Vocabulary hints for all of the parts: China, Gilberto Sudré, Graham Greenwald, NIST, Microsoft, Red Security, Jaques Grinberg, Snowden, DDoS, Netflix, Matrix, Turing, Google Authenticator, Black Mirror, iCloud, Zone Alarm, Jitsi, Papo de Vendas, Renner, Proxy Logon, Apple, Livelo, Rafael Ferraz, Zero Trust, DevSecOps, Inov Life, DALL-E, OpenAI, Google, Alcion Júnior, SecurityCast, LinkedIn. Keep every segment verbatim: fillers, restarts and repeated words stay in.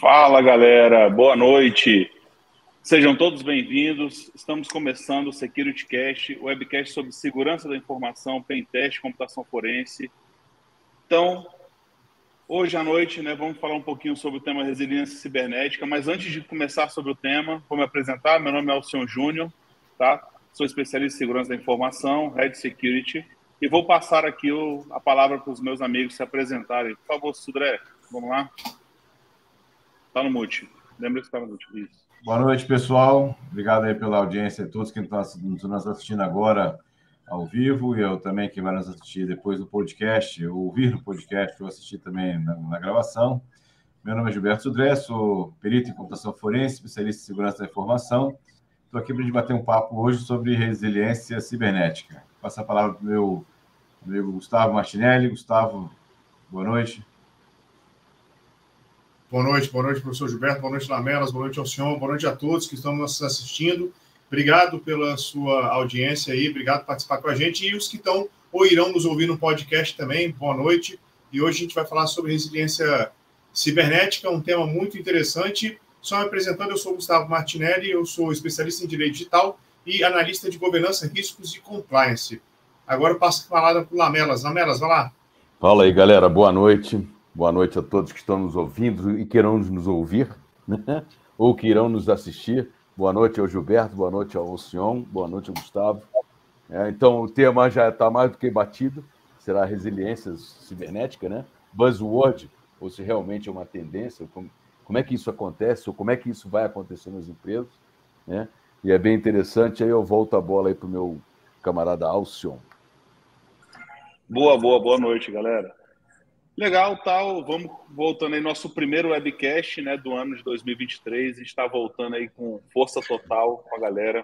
Fala, galera. Boa noite. Sejam todos bem-vindos. Estamos começando o SecurityCast, o webcast sobre segurança da informação, pentest, computação forense. Então, hoje à noite, né, vamos falar um pouquinho sobre o tema resiliência cibernética, mas antes de começar sobre o tema, vou me apresentar. Meu nome é Alcion Júnior, tá? Sou especialista em segurança da informação, Red Security, e vou passar aqui o, a palavra para os meus amigos se apresentarem. Por favor, Sudré, vamos lá? Está no mute. Lembra que está no mute. Isso. Boa noite, pessoal. Obrigado aí pela audiência, a todos que estão nos assistindo agora ao vivo, e eu também que vai nos assistir depois do podcast, ou ouvir no podcast, ou assistir também na, na gravação. Meu nome é Gilberto Sudré, sou perito em computação forense, especialista em segurança da informação. Estou aqui para a gente bater um papo hoje sobre resiliência cibernética. Passo a palavra para o meu amigo Gustavo Martinelli. Gustavo, boa noite. Boa noite, boa noite, professor Gilberto, boa noite, Lamelas, boa noite ao senhor, boa noite a todos que estão nos assistindo. Obrigado pela sua audiência aí, obrigado por participar com a gente, e os que estão ou irão nos ouvir no podcast também, boa noite. E hoje a gente vai falar sobre resiliência cibernética, um tema muito interessante. Só me apresentando, eu sou o Gustavo Martinelli, eu sou especialista em direito digital e analista de governança, riscos e compliance. Agora eu passo a palavra para o Lamelas. Lamelas, vai lá. Fala aí, galera, boa noite. Boa noite a todos que estão nos ouvindo e queiram nos ouvir, né? Ou que irão nos assistir. Boa noite ao Gilberto, boa noite ao Alcion, boa noite ao Gustavo. É, então, o tema já está mais do que batido, será a resiliência cibernética, né? Buzzword, ou se realmente é uma tendência, como, como é que isso acontece, ou como é que isso vai acontecer nas empresas, né? E é bem interessante, aí eu volto a bola para o meu camarada Alcion. Boa, boa, boa noite, galera. Legal, tal, vamos voltando aí, nosso primeiro webcast, né, do ano de dois mil e vinte e três, a gente está voltando aí com força total com a galera,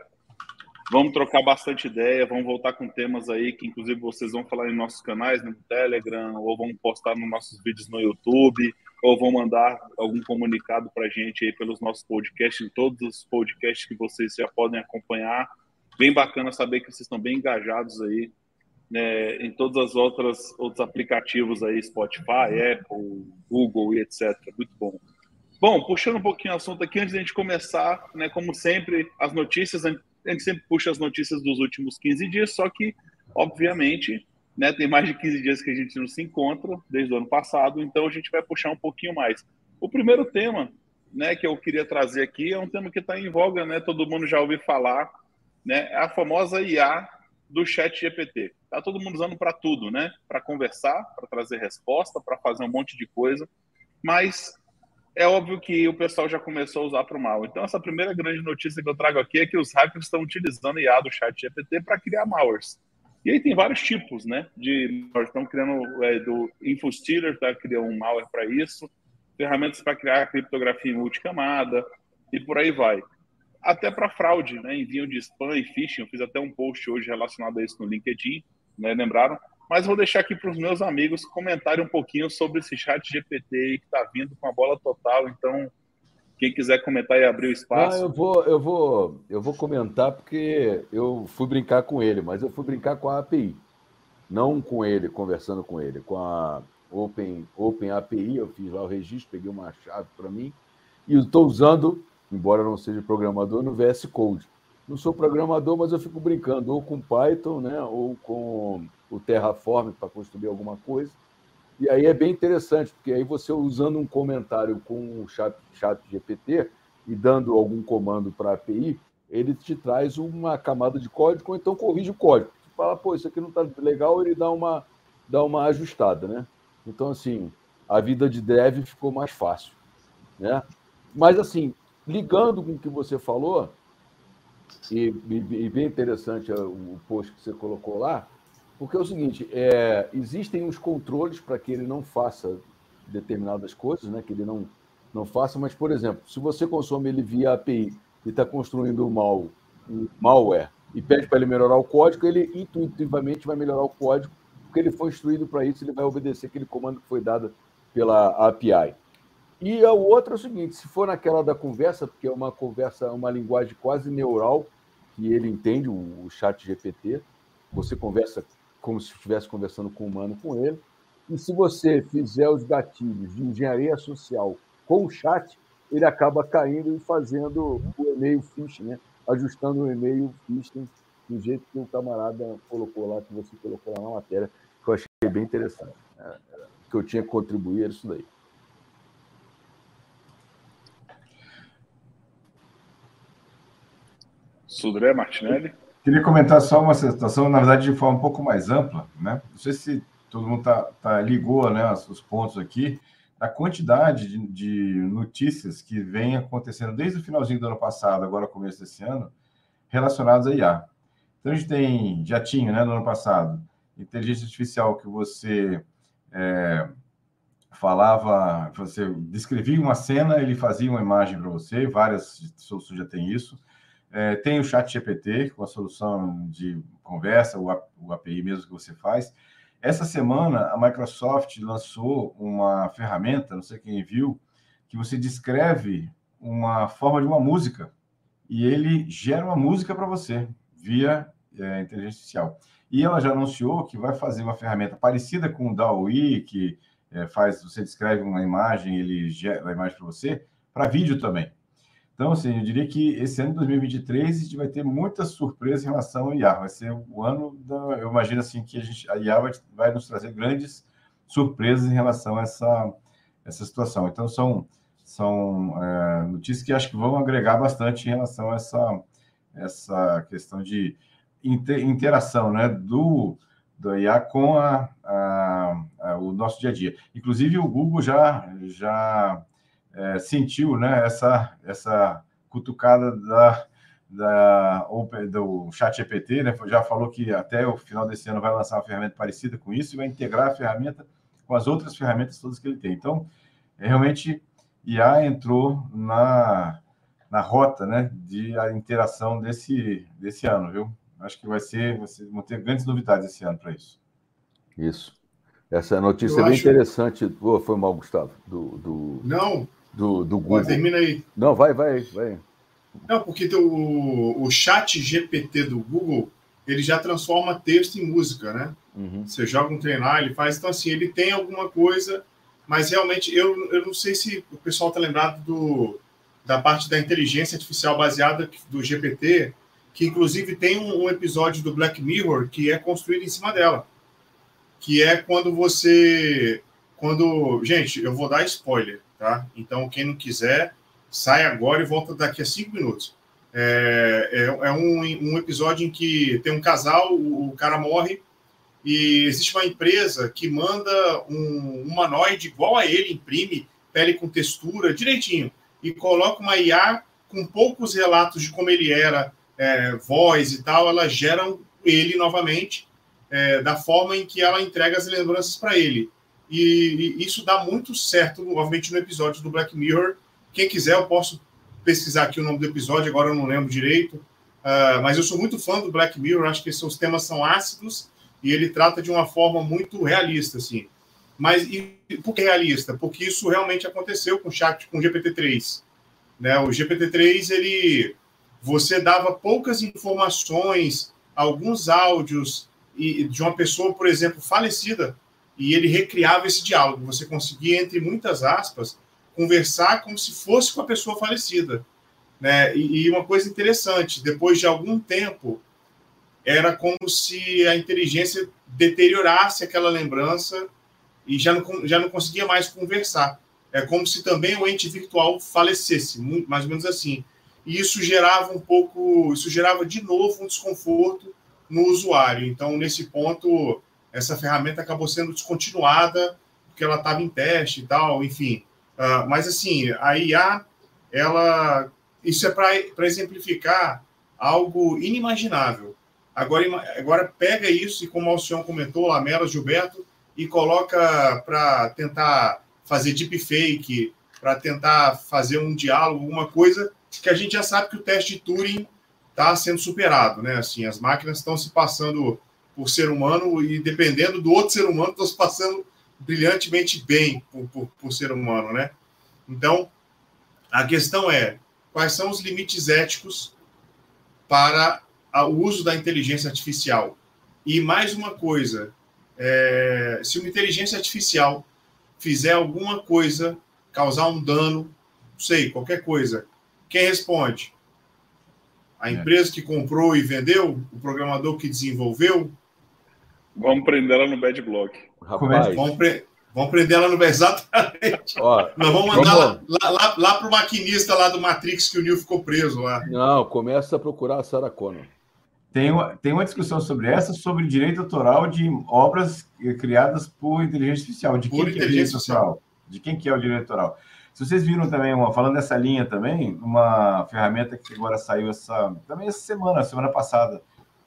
vamos trocar bastante ideia, vamos voltar com temas aí que inclusive vocês vão falar em nossos canais, no Telegram, ou vão postar nos nossos vídeos no YouTube, ou vão mandar algum comunicado para a gente aí pelos nossos podcasts, em todos os podcasts que vocês já podem acompanhar. Bem bacana saber que vocês estão bem engajados aí, né, em todos os outros aplicativos aí, Spotify, Apple, Google e etcétera. Muito bom. Bom, puxando um pouquinho o assunto aqui, antes da gente começar, né, como sempre, as notícias, a gente sempre puxa as notícias dos últimos quinze dias, só que, obviamente, né, tem mais de quinze dias que a gente não se encontra, desde o ano passado, então a gente vai puxar um pouquinho mais. O primeiro tema, né, que eu queria trazer aqui é um tema que está em voga, né, todo mundo já ouviu falar, né, a famosa I A do ChatGPT. Tá todo mundo usando para tudo, né? Para conversar, para trazer resposta, para fazer um monte de coisa. Mas é óbvio que o pessoal já começou a usar para o mal. Então, essa primeira grande notícia que eu trago aqui é que os hackers estão utilizando a I A do ChatGPT para criar malwares. E aí tem vários tipos, né? De estão criando é, do InfoStealer, tá? Criou um malware para isso. Ferramentas para criar criptografia em multicamada e por aí vai. Até para fraude, né? Envio de spam e phishing. Eu fiz até um post hoje relacionado a isso no LinkedIn. Né, lembraram? Mas vou deixar aqui para os meus amigos comentarem um pouquinho sobre esse ChatGPT que está vindo com a bola total. Então, quem quiser comentar e abrir o espaço. Ah, eu vou, eu vou, eu vou comentar porque eu fui brincar com ele, mas eu fui brincar com a A P I, não com ele, conversando com ele, com a Open, Open A P I. Eu fiz lá o registro, peguei uma chave para mim e estou usando, embora não seja programador, no V S Code. Não sou programador, mas eu fico brincando, ou com Python, né, ou com o Terraform para construir alguma coisa. E aí é bem interessante, porque aí você usando um comentário com o chat, chat G P T e dando algum comando para a A P I, ele te traz uma camada de código, ou então corrige o código. Você fala, pô, isso aqui não está legal, ele dá uma, dá uma ajustada, né? Então, assim, a vida de dev ficou mais fácil, né? Mas, assim, ligando com o que você falou... E, e, e bem interessante o post que você colocou lá, porque é o seguinte, é, existem uns controles para que ele não faça determinadas coisas, né, que ele não, não faça, mas, por exemplo, se você consome ele via A P I e está construindo um, mal, um malware e pede para ele melhorar o código, ele intuitivamente vai melhorar o código, porque ele foi instruído para isso, ele vai obedecer aquele comando que foi dado pela A P I. E o outro é o seguinte, se for naquela da conversa, porque é uma conversa, uma linguagem quase neural, que ele entende, o chat G P T, você conversa como se estivesse conversando com um humano com ele, e se você fizer os gatilhos de engenharia social com o chat, ele acaba caindo e fazendo o e-mail phishing, né? Ajustando o e-mail phishing do jeito que o camarada colocou lá, que você colocou lá na matéria, que eu achei bem interessante, né? Que eu tinha que contribuir era isso daí. Sudré, Martinelli? Queria comentar só uma situação, na verdade, de forma um pouco mais ampla, né? Não sei se todo mundo tá, tá, ligou, né, os pontos aqui, da quantidade de, de notícias que vem acontecendo desde o finalzinho do ano passado, agora começo desse ano, relacionadas a I A. Então, a gente tem, já tinha, né, no ano passado, inteligência artificial que você é, falava, você descrevia uma cena, ele fazia uma imagem para você, várias soluções já tem isso. É, tem o ChatGPT, com a solução de conversa, o A P I mesmo que você faz. Essa semana, a Microsoft lançou uma ferramenta, não sei quem viu, que você descreve uma forma de uma música e ele gera uma música para você via é, inteligência artificial. E ela já anunciou que vai fazer uma ferramenta parecida com o D A L L-E, que é, faz, você descreve uma imagem, ele gera a imagem para você, para vídeo também. Então, assim, eu diria que esse ano de dois mil e vinte e três a gente vai ter muita surpresa em relação ao I A. Vai ser o ano, da, eu imagino assim, que a, gente, a I A vai, vai nos trazer grandes surpresas em relação a essa, essa situação. Então, são, são é, notícias que acho que vão agregar bastante em relação a essa, essa questão de inter, interação, né, do, do I A com a, a, a, o nosso dia a dia. Inclusive, o Google já... já É, sentiu, né, essa, essa cutucada da, da, do ChatGPT, né? Já falou que até o final desse ano vai lançar uma ferramenta parecida com isso e vai integrar a ferramenta com as outras ferramentas todas que ele tem. Então, realmente, I A entrou na, na rota, né, de a interação desse, desse ano, viu? Acho que vai ser, vocês vão ter grandes novidades esse ano para isso. Isso. Essa notícia eu é bem acho... interessante. Oh, foi mal, Gustavo, do... do... Não, Do, do Google. Termina aí. Não, vai, vai, vai. Não, porque o, o chat G P T do Google, ele já transforma texto em música, né? Uhum. Você joga um trem lá, ele faz, então assim, ele tem alguma coisa, mas realmente, eu, eu não sei se o pessoal está lembrado do, da parte da inteligência artificial baseada do G P T, que inclusive tem um, um episódio do Black Mirror que é construído em cima dela, que é quando você... Quando... Gente, eu vou dar spoiler, tá? Então, quem não quiser, sai agora e volta daqui a cinco minutos. É, é, é um, um episódio em que tem um casal, o, o cara morre, e existe uma empresa que manda um humanoide igual a ele, imprime, pele com textura, direitinho, e coloca uma I A com poucos relatos de como ele era, é, voz e tal, ela gera ele novamente, é, da forma em que ela entrega as lembranças para ele. E isso dá muito certo, obviamente, no episódio do Black Mirror. Quem quiser, eu posso pesquisar aqui o nome do episódio, agora eu não lembro direito, uh, mas eu sou muito fã do Black Mirror, acho que seus temas são ácidos e ele trata de uma forma muito realista, assim. Mas e, por que realista? Porque isso realmente aconteceu com o chat, com o G P T três, né? O G P T três, ele, você dava poucas informações, alguns áudios e, de uma pessoa, por exemplo, falecida, e ele recriava esse diálogo. Você conseguia, entre muitas aspas, conversar como se fosse com a pessoa falecida, né? E, e uma coisa interessante, depois de algum tempo, era como se a inteligência deteriorasse aquela lembrança e já não, já não conseguia mais conversar. É como se também o ente virtual falecesse, mais ou menos assim. E isso gerava um pouco... Isso gerava, de novo, um desconforto no usuário. Então, nesse ponto... Essa ferramenta acabou sendo descontinuada, porque ela estava em teste e tal, enfim. Uh, mas, assim, a I A, ela... Isso é para exemplificar algo inimaginável. Agora, agora pega isso, e como o Alcion comentou, Lamelas, Gilberto, e coloca para tentar fazer deepfake, para tentar fazer um diálogo, alguma coisa, que a gente já sabe que o teste de Turing está sendo superado, né? Assim, as máquinas estão se passando... por ser humano, e dependendo do outro ser humano, estão se passando brilhantemente bem por, por, por ser humano, né? Então, a questão é, quais são os limites éticos para a, o uso da inteligência artificial? E mais uma coisa, é, se uma inteligência artificial fizer alguma coisa causar um dano, não sei, qualquer coisa. Quem responde? A empresa que comprou e vendeu? O programador que desenvolveu? Vamos prender ela no bad block. Rapaz. Vamos, pre... vamos prender ela no... Exatamente. Ó, nós vamos mandar vamos... lá, lá, lá para o maquinista lá do Matrix que o Nil ficou preso lá. Não, começa a procurar a Sarah Connor. Tem uma, tem uma discussão sobre essa, sobre direito autoral de obras criadas por inteligência artificial. De quem por que é o direito autoral? De quem que é o direito autoral? Se vocês viram também, uma, falando dessa linha também, uma ferramenta que agora saiu essa, também essa semana, semana passada,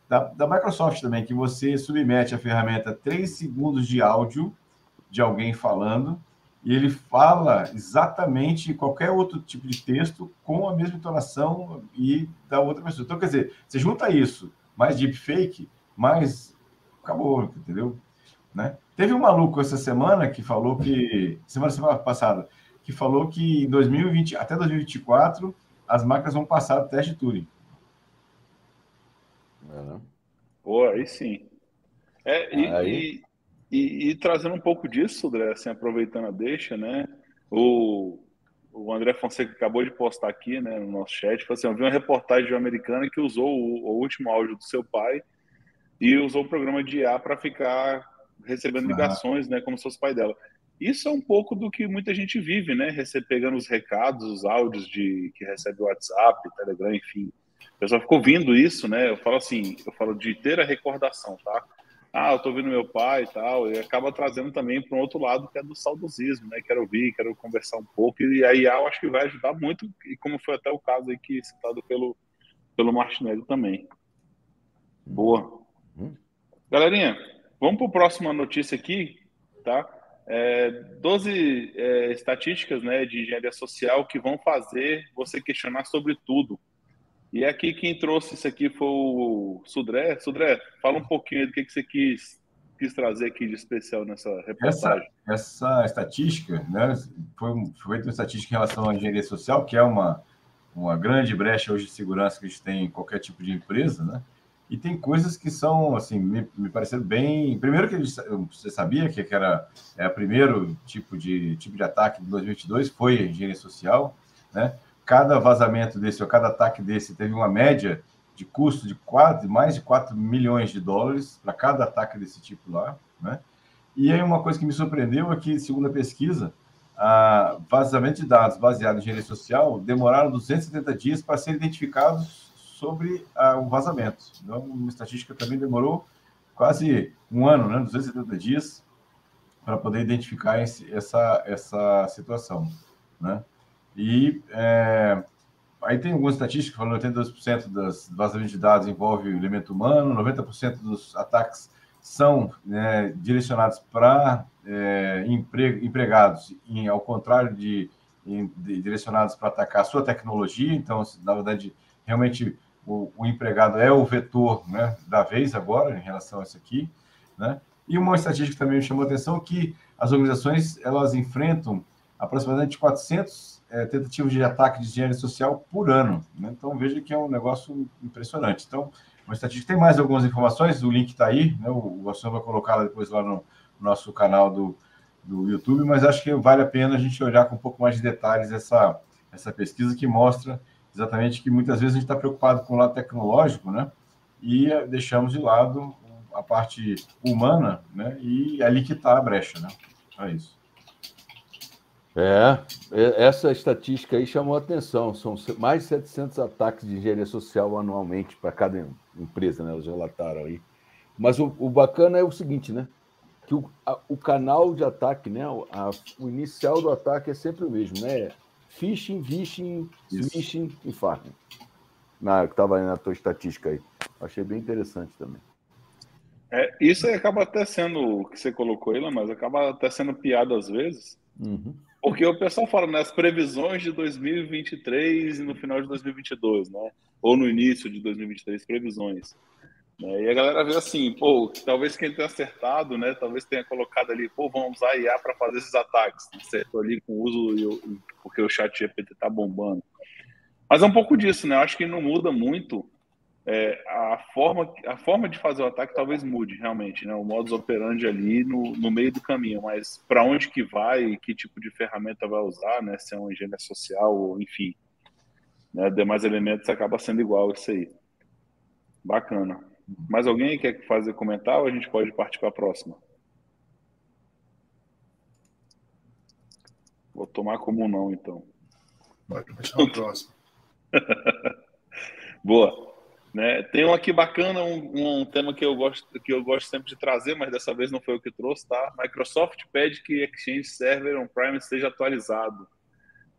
da, da Microsoft também, que você submete a ferramenta três segundos de áudio de alguém falando e ele fala exatamente qualquer outro tipo de texto com a mesma entonação e da outra pessoa. Então, quer dizer, você junta isso, mais deepfake, mais... acabou, entendeu? Né? Teve um maluco essa semana que falou que... Semana, semana passada... que falou que em dois mil e vinte, até dois mil e vinte e quatro as máquinas vão passar o teste de Turing. É. Pô, aí sim. É, e, aí... E, e, e trazendo um pouco disso, Sudré, assim, aproveitando a deixa, né? O, o André Fonseca acabou de postar aqui, né, no nosso chat, falou assim, eu vi uma reportagem de uma americana que usou o, o último áudio do seu pai e usou o programa de I A para ficar recebendo ligações, ah. né, como se fosse o pai dela. Isso é um pouco do que muita gente vive, né? Recebe, pegando os recados, os áudios de, que recebe o WhatsApp, Telegram, enfim. O pessoal ficou ouvindo isso, né? Eu falo assim, eu falo de ter a recordação, tá? Ah, eu tô ouvindo meu pai e tal, e acaba trazendo também para um outro lado, que é do saudosismo, né? Quero ouvir, quero conversar um pouco, e aí eu acho que vai ajudar muito, e como foi até o caso aqui citado pelo, pelo Martinelli também. Boa. Galerinha, vamos para a próxima notícia aqui, tá? É, doze é, estatísticas, né, de engenharia social que vão fazer você questionar sobre tudo. E aqui quem trouxe isso aqui foi o Sudré. Sudré, fala um pouquinho do que, que você quis, quis trazer aqui de especial nessa reportagem. Essa, essa estatística, né, foi, foi uma estatística em relação à engenharia social, que é uma, uma grande brecha hoje de segurança que a gente tem em qualquer tipo de empresa, né? E tem coisas que são, assim, me, me pareceram bem... Primeiro que você sabia que era o é, primeiro tipo de, tipo de ataque de dois mil e vinte e dois, foi a engenharia social, né? Cada vazamento desse, ou cada ataque desse, teve uma média de custo de quase, mais de quatro milhões de dólares para cada ataque desse tipo lá, né? E aí uma coisa que me surpreendeu é que, segundo a pesquisa, a vazamento de dados baseado em engenharia social demoraram duzentos e setenta dias para serem identificados sobre ah, o vazamento. Então, uma estatística também demorou quase um ano, né, duzentos e setenta dias, para poder identificar esse, essa, essa situação, né? E é, aí tem algumas estatísticas falando que oitenta e dois por cento dos vazamentos de dados envolve o elemento humano, noventa por cento dos ataques são, né, direcionados para é, emprego, empregados, em, ao contrário de, em, de direcionados para atacar a sua tecnologia. Então, na verdade, realmente... O, o empregado é o vetor, né, da vez agora, em relação a isso aqui, né? E uma estatística que também me chamou a atenção é que as organizações, elas enfrentam aproximadamente quatrocentas é, tentativas de ataque de engenharia social por ano, né? Então, veja que é um negócio impressionante. Então, uma estatística, tem mais algumas informações, o link está aí, né? O Alcion vai colocá-la depois lá no, no nosso canal do, do YouTube, mas acho que vale a pena a gente olhar com um pouco mais de detalhes essa, essa pesquisa que mostra... Exatamente, que muitas vezes a gente está preocupado com o lado tecnológico, né? E deixamos de lado a parte humana, né? E é ali que está a brecha, né? É isso. É, essa estatística aí chamou a atenção. São mais de setecentos ataques de engenharia social anualmente para cada empresa, né? Eles relataram aí. Mas o, o bacana é o seguinte, né? Que o, a, o canal de ataque, né? A, o inicial do ataque é sempre o mesmo, né? Phishing, vishing, swishing e farming. Na que estava na tua estatística aí. Achei bem interessante também. É, isso aí acaba até sendo, o que você colocou aí, Lamelas, acaba até sendo piada às vezes. Uhum. Porque o pessoal fala, né, as previsões de dois mil e vinte e três e no final de dois mil e vinte e dois, né? Ou no início de dois mil e vinte e três, previsões. Né, e a galera vê assim, pô, talvez quem tenha acertado, né? Talvez tenha colocado ali, pô, vamos usar I A para fazer esses ataques. Acertou ali com o uso, eu, porque o chat G P T tá bombando. Mas é um pouco disso, né? Eu acho que não muda muito é, a, forma, a forma de fazer o ataque talvez mude realmente, né? O modus operandi ali no, no meio do caminho, mas para onde que vai, que tipo de ferramenta vai usar, né? Se é uma engenharia social, ou enfim, né? Demais elementos acaba sendo igual isso aí. Bacana. Mais alguém quer fazer comentar ou a gente pode partir para a próxima? Vou tomar como um não, então. Pode continuar o próximo. Boa. Né? Tem um aqui bacana, um, um tema que eu, gosto, que eu gosto sempre de trazer, mas dessa vez não foi eu que trouxe, tá? Microsoft pede que Exchange Server on-premise seja atualizado.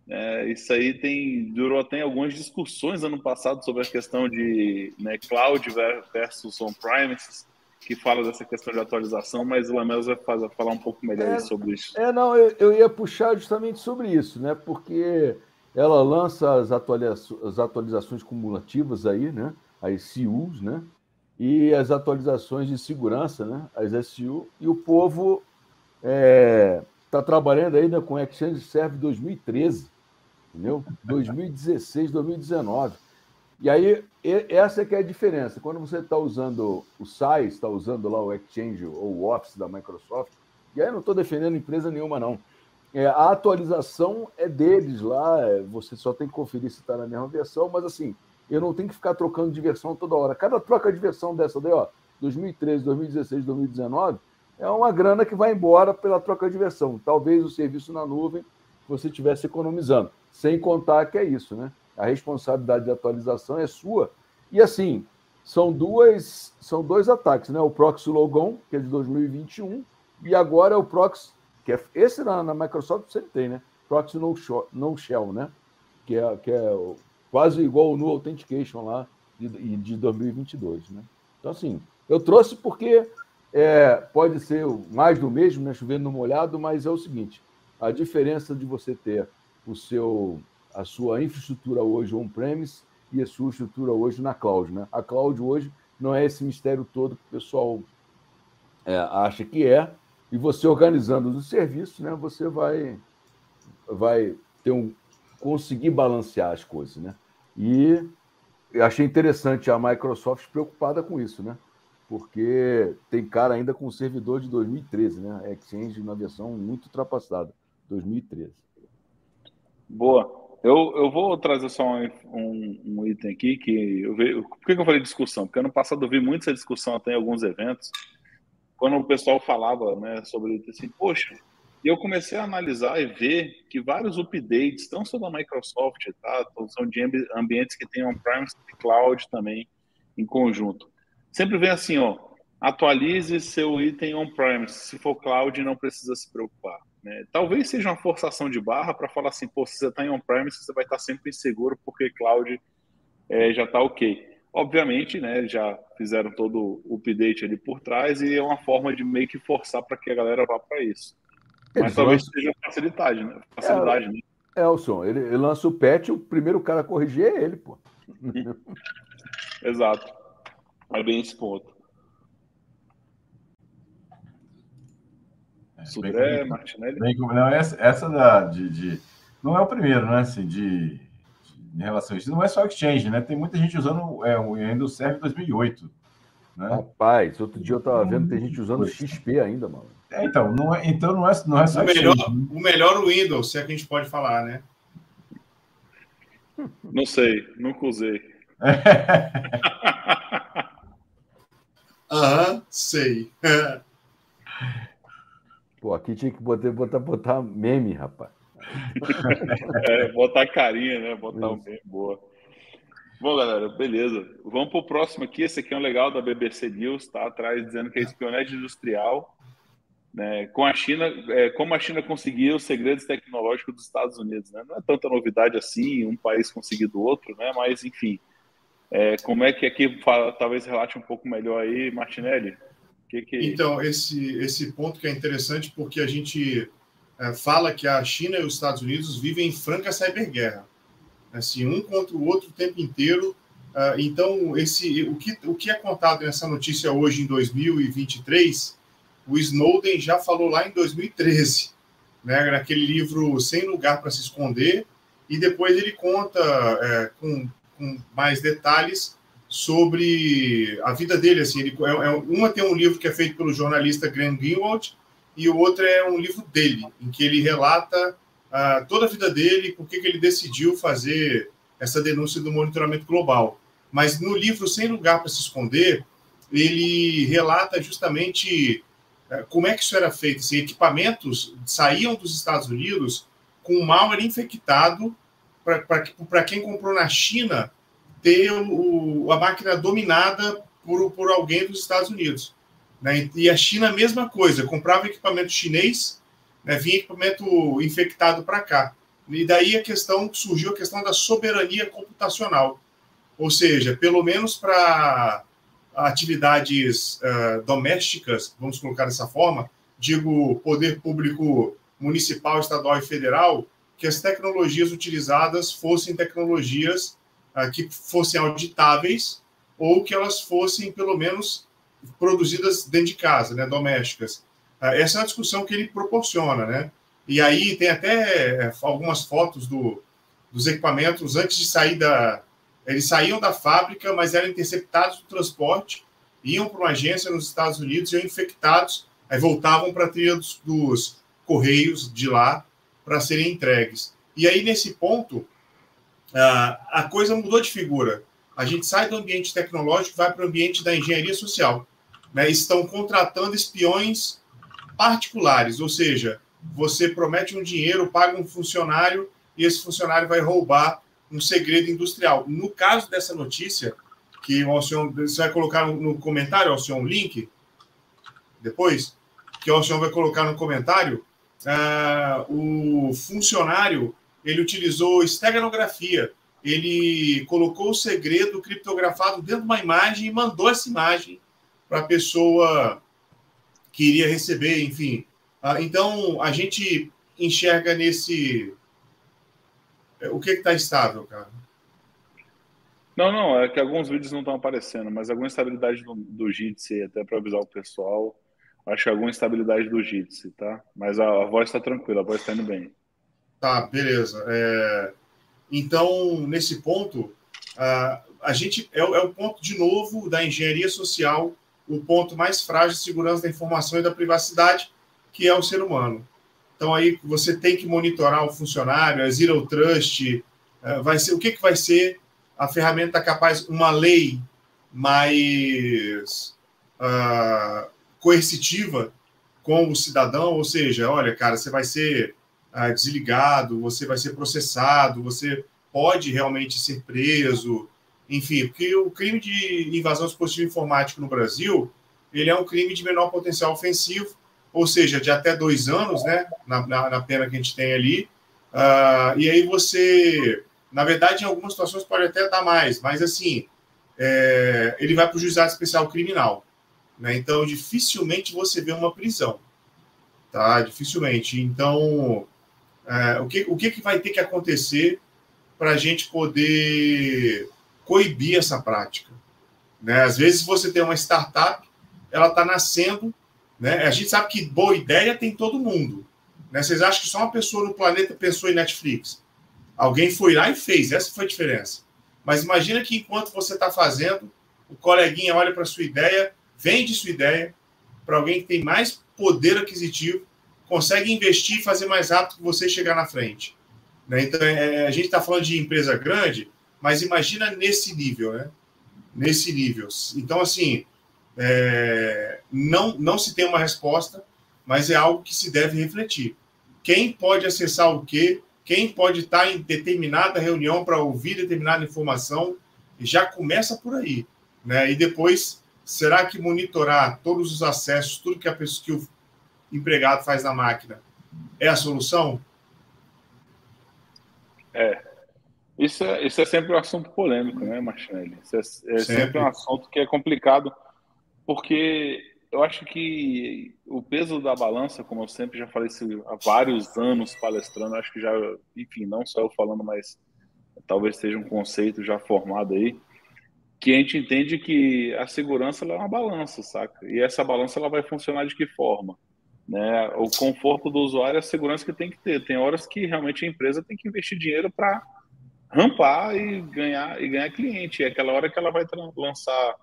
É, isso aí tem, durou até algumas discussões ano passado sobre a questão de, né, cloud versus on-premises, que fala dessa questão de atualização, mas o Lamelas vai fazer, falar um pouco melhor é, sobre isso. É, não, eu, eu ia puxar justamente sobre isso, né? Porque ela lança as, atualiza as atualizações cumulativas aí, né? As C I Us, né? E as atualizações de segurança, né? As S I U, e o povo está é, trabalhando ainda com Exchange Server dois mil e treze, entendeu? dois mil e dezesseis, dois mil e dezenove. E aí, essa que é a diferença. Quando você está usando o C I S, está usando lá o Exchange ou o Office da Microsoft, e aí eu não estou defendendo empresa nenhuma, não. É, a atualização é deles lá, você só tem que conferir se está na mesma versão, mas assim, eu não tenho que ficar trocando de versão toda hora. Cada troca de versão dessa daí, ó, dois mil e treze, dois mil e dezesseis, dois mil e dezenove, é uma grana que vai embora pela troca de versão. Talvez o serviço na nuvem você estivesse economizando, sem contar que é isso, né? A responsabilidade de atualização é sua. E, assim, são, duas, são dois ataques, né? O Proxy Logon, que é de dois mil e vinte e um, e agora é o Proxy, que é esse na, na Microsoft sempre tem, né? Proxy No Shell, no shell, né? Que é, que é quase igual o No Authentication lá de, de dois mil e vinte e dois, né? Então, assim, eu trouxe porque é, pode ser mais do mesmo, né? Chovendo no molhado, mas é o seguinte, a diferença de você ter o seu... a sua infraestrutura hoje on-premise e a sua estrutura hoje na cloud, né? A cloud hoje não é esse mistério todo que o pessoal é, acha que é, e você organizando os serviços, né, você vai, vai ter um, conseguir balancear as coisas, né? E eu achei interessante a Microsoft preocupada com isso, né? Porque tem cara ainda com o servidor de dois mil e treze, né? Exchange na versão muito ultrapassada, dois mil e treze. Boa. Eu, eu vou trazer só um, um, um item aqui que eu vejo. Por que eu falei discussão? Porque ano passado eu vi muito essa discussão até em alguns eventos, quando o pessoal falava, né, sobre isso, assim, poxa, e eu comecei a analisar e ver que vários updates estão sobre a Microsoft, tá? São de ambientes que tem on-premise e cloud também em conjunto. Sempre vem assim, ó, atualize seu item on-premise, se for cloud não precisa se preocupar. Né? Talvez seja uma forçação de barra para falar assim, pô, se você está em on-premise, você vai estar sempre inseguro porque cloud é, já está ok. Obviamente, né, já fizeram todo o update ali por trás e é uma forma de meio que forçar para que a galera vá para isso. Mas eles talvez lançam... seja facilidade, né? Facilidade, é, né? É, Alcion, ele, ele lança o patch, o primeiro cara a corrigir é ele, pô. Exato. É bem esse ponto. Sudré, bem, Martinelli. Bem, não, essa, essa da, de, de, não é o primeiro, né? Assim, de, de, em relação a isso, não é só Exchange, né? Tem muita gente usando é, ainda o Server dois mil e oito. Né? Rapaz, outro dia eu estava vendo, tem gente usando X P ainda, mano. É, então, não é, então não é, não é só o melhor, Exchange. O melhor Windows, se é que a gente pode falar, né? Não sei, nunca usei. Aham, uhum, sei. Pô, aqui tinha que botar, botar, botar meme, rapaz. É, botar carinha, né? Botar um meme, boa. Bom, galera, beleza. Vamos pro próximo aqui. Esse aqui é um legal da B B C News, tá atrás, dizendo que é espionagem industrial. Né? Com a China, é, como a China conseguiu os segredos tecnológicos dos Estados Unidos, né? Não é tanta novidade assim, um país conseguir do outro, né? Mas, enfim. É, como é que aqui, fala, talvez relate um pouco melhor aí, Martinelli? Que que... Então, esse, esse ponto que é interessante, porque a gente é, fala que a China e os Estados Unidos vivem em franca cyberguerra, assim, um contra o outro o tempo inteiro. Uh, então, esse, o, que, o que é contado nessa notícia hoje, em dois mil e vinte e três, o Snowden já falou lá em dois mil e treze, né, naquele livro Sem Lugar para Se Esconder, e depois ele conta é, com, com mais detalhes sobre a vida dele. Assim, ele, é, é, uma tem um livro que é feito pelo jornalista Graham Greenwald e o outro é um livro dele, em que ele relata ah, toda a vida dele, por que ele decidiu fazer essa denúncia do monitoramento global. Mas no livro Sem Lugar para Se Esconder, ele relata justamente como é que isso era feito. Assim, equipamentos saíam dos Estados Unidos com um malware infectado para quem comprou na China ter o, a máquina dominada por, por alguém dos Estados Unidos. Né? E a China, a mesma coisa. Comprava equipamento chinês, né? Vinha equipamento infectado para cá. E daí a questão surgiu a questão da soberania computacional. Ou seja, pelo menos para atividades uh, domésticas, vamos colocar dessa forma, digo poder público municipal, estadual e federal, que as tecnologias utilizadas fossem tecnologias uh, que fossem auditáveis ou que elas fossem, pelo menos, produzidas dentro de casa, né, domésticas. Uh, essa é uma discussão que ele proporciona, né? E aí tem até é, algumas fotos do, dos equipamentos antes de sair da... Eles saíam da fábrica, mas eram interceptados do transporte, iam para uma agência nos Estados Unidos, iam infectados, aí voltavam para a trilha dos, dos correios de lá para serem entregues. E aí, nesse ponto, a coisa mudou de figura. A gente sai do ambiente tecnológico e vai para o ambiente da engenharia social. Né? Estão contratando espiões particulares, ou seja, você promete um dinheiro, paga um funcionário e esse funcionário vai roubar um segredo industrial. No caso dessa notícia, que o Alcion, você vai colocar no comentário, Alcion, um link, depois, que o Alcion vai colocar no comentário, uh, o funcionário, ele utilizou esteganografia, ele colocou o segredo criptografado dentro de uma imagem e mandou essa imagem para a pessoa que iria receber, enfim. Uh, então, a gente enxerga nesse... O que está estável, cara? Não, não, é que alguns vídeos não estão aparecendo, mas alguma instabilidade do, do Jitsi, até para avisar o pessoal, acho que alguma instabilidade do Jitsi, tá? Mas a, a voz está tranquila, a voz está indo bem. Tá, beleza. É, então, nesse ponto, a, a gente é, é o ponto, de novo, da engenharia social, o ponto mais frágil de segurança da informação e da privacidade, que é o ser humano. Então, aí você tem que monitorar o funcionário, a Zero Trust, vai ser, o que, que vai ser a ferramenta capaz, uma lei mais uh, coercitiva com o cidadão, ou seja, olha, cara, você vai ser uh, desligado, você vai ser processado, você pode realmente ser preso, enfim, porque o crime de invasão de dispositivo informático no Brasil, ele é um crime de menor potencial ofensivo, ou seja, de até dois anos, né, na, na, na pena que a gente tem ali, uh, e aí você, na verdade, em algumas situações pode até dar mais, mas, assim, é, ele vai para o juizado especial criminal, né, então, dificilmente você vê uma prisão, tá, dificilmente, então, é, o, que, o que, que vai ter que acontecer para a gente poder coibir essa prática, né, às vezes você tem uma startup, ela está nascendo, né? A gente sabe que boa ideia tem todo mundo. Né? Vocês acham que só uma pessoa no planeta pensou em Netflix? Alguém foi lá e fez. Essa foi a diferença. Mas imagina que enquanto você está fazendo, o coleguinha olha para a sua ideia, vende sua ideia para alguém que tem mais poder aquisitivo, consegue investir e fazer mais rápido que você chegar na frente. Né? Então, é, a gente está falando de empresa grande, mas imagina nesse nível. Né? Nesse nível. Então, assim... É, não, não se tem uma resposta, mas é algo que se deve refletir. Quem pode acessar o quê? Quem pode estar em determinada reunião para ouvir determinada informação? Já começa por aí. Né? E depois, será que monitorar todos os acessos, tudo que, a pessoa, que o empregado faz na máquina, é a solução? É. Isso é, isso é sempre um assunto polêmico, né, Martinelli? Isso é, é sempre. sempre um assunto que é complicado... Porque eu acho que o peso da balança, como eu sempre já falei há vários anos palestrando, acho que já, enfim, não só eu falando, mas talvez seja um conceito já formado aí, que a gente entende que a segurança ela é uma balança, saca? E essa balança ela vai funcionar de que forma? Né? O conforto do usuário é a segurança que tem que ter. Tem horas que realmente a empresa tem que investir dinheiro para rampar e ganhar, e ganhar cliente. É aquela hora que ela vai lançar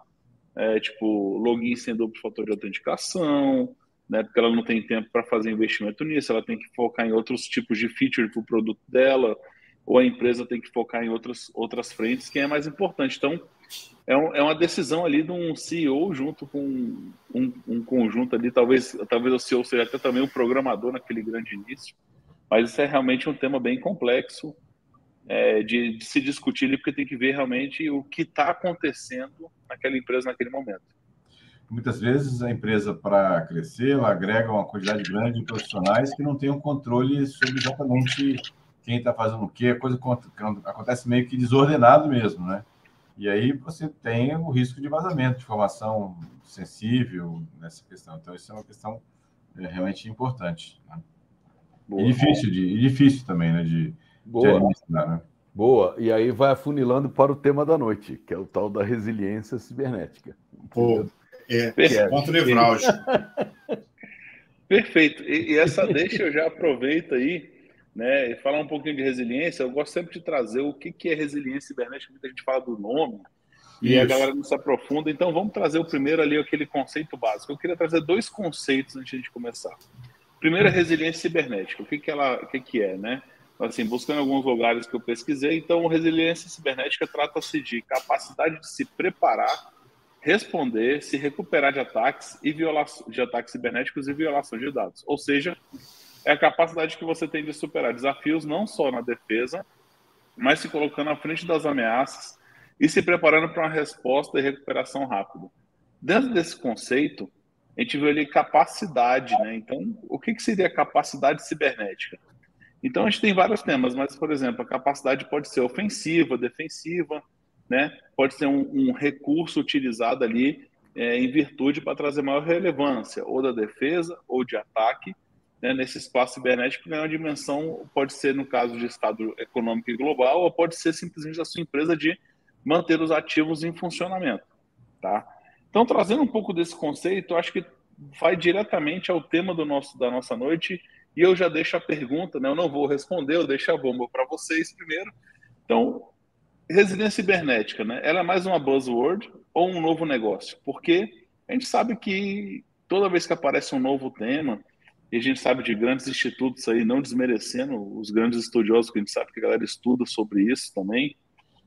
é, tipo, login sem duplo fator de autenticação, né? Porque ela não tem tempo para fazer investimento nisso, ela tem que focar em outros tipos de feature para o produto dela, ou a empresa tem que focar em outras, outras frentes, que é mais importante. Então, é, um, é uma decisão ali de um C E O junto com um, um conjunto ali, talvez, talvez o C E O seja até também um programador naquele grande início, mas isso é realmente um tema bem complexo é, de, de se discutir ali, porque tem que ver realmente o que está acontecendo naquela empresa naquele momento. Muitas vezes a empresa, para crescer, ela agrega uma quantidade grande de profissionais que não tem um controle sobre exatamente quem está fazendo o quê, a coisa acontece meio que desordenado mesmo, né? E aí você tem o risco de vazamento de informação sensível nessa questão. Então, isso é uma questão realmente importante. Né? Boa, e, difícil de, e difícil também, né? De, Boa. de administrar, né? Boa. E aí vai afunilando para o tema da noite, que é o tal da resiliência cibernética. Pô, é, é ponto nevrálgico. Perfeito. E, e essa deixa eu já aproveito aí, né, e falar um pouquinho de resiliência. Eu gosto sempre de trazer o que, que é resiliência cibernética, muita gente fala do nome e Isso. a galera não se aprofunda, então vamos trazer o primeiro ali, aquele conceito básico. Eu queria trazer dois conceitos antes de começar. Primeiro, a resiliência cibernética, o que, que, ela, o que, que é, né? Assim, buscando alguns lugares que eu pesquisei, então resiliência cibernética trata-se de capacidade de se preparar, responder, se recuperar de ataques, e viola... de ataques cibernéticos e violação de dados, ou seja, é a capacidade que você tem de superar desafios não só na defesa, mas se colocando à frente das ameaças e se preparando para uma resposta e recuperação rápida. Dentro desse conceito, a gente viu ali capacidade, né? Então, o que seria capacidade cibernética? Então, a gente tem vários temas, mas, por exemplo, a capacidade pode ser ofensiva, defensiva, né? Pode ser um, um recurso utilizado ali é, em virtude para trazer maior relevância, ou da defesa, ou de ataque, né, nesse espaço cibernético, ganhar uma dimensão, pode ser no caso de estado econômico e global, ou pode ser simplesmente da sua empresa de manter os ativos em funcionamento. Tá? Então, trazendo um pouco desse conceito, acho que vai diretamente ao tema do nosso, da nossa noite, e eu já deixo a pergunta, né, eu não vou responder, eu deixo a bomba para vocês primeiro. Então, resiliência cibernética, né, ela é mais uma buzzword ou um novo negócio? Porque a gente sabe que toda vez que aparece um novo tema, e a gente sabe de grandes institutos aí, não desmerecendo os grandes estudiosos, que a gente sabe que a galera estuda sobre isso também,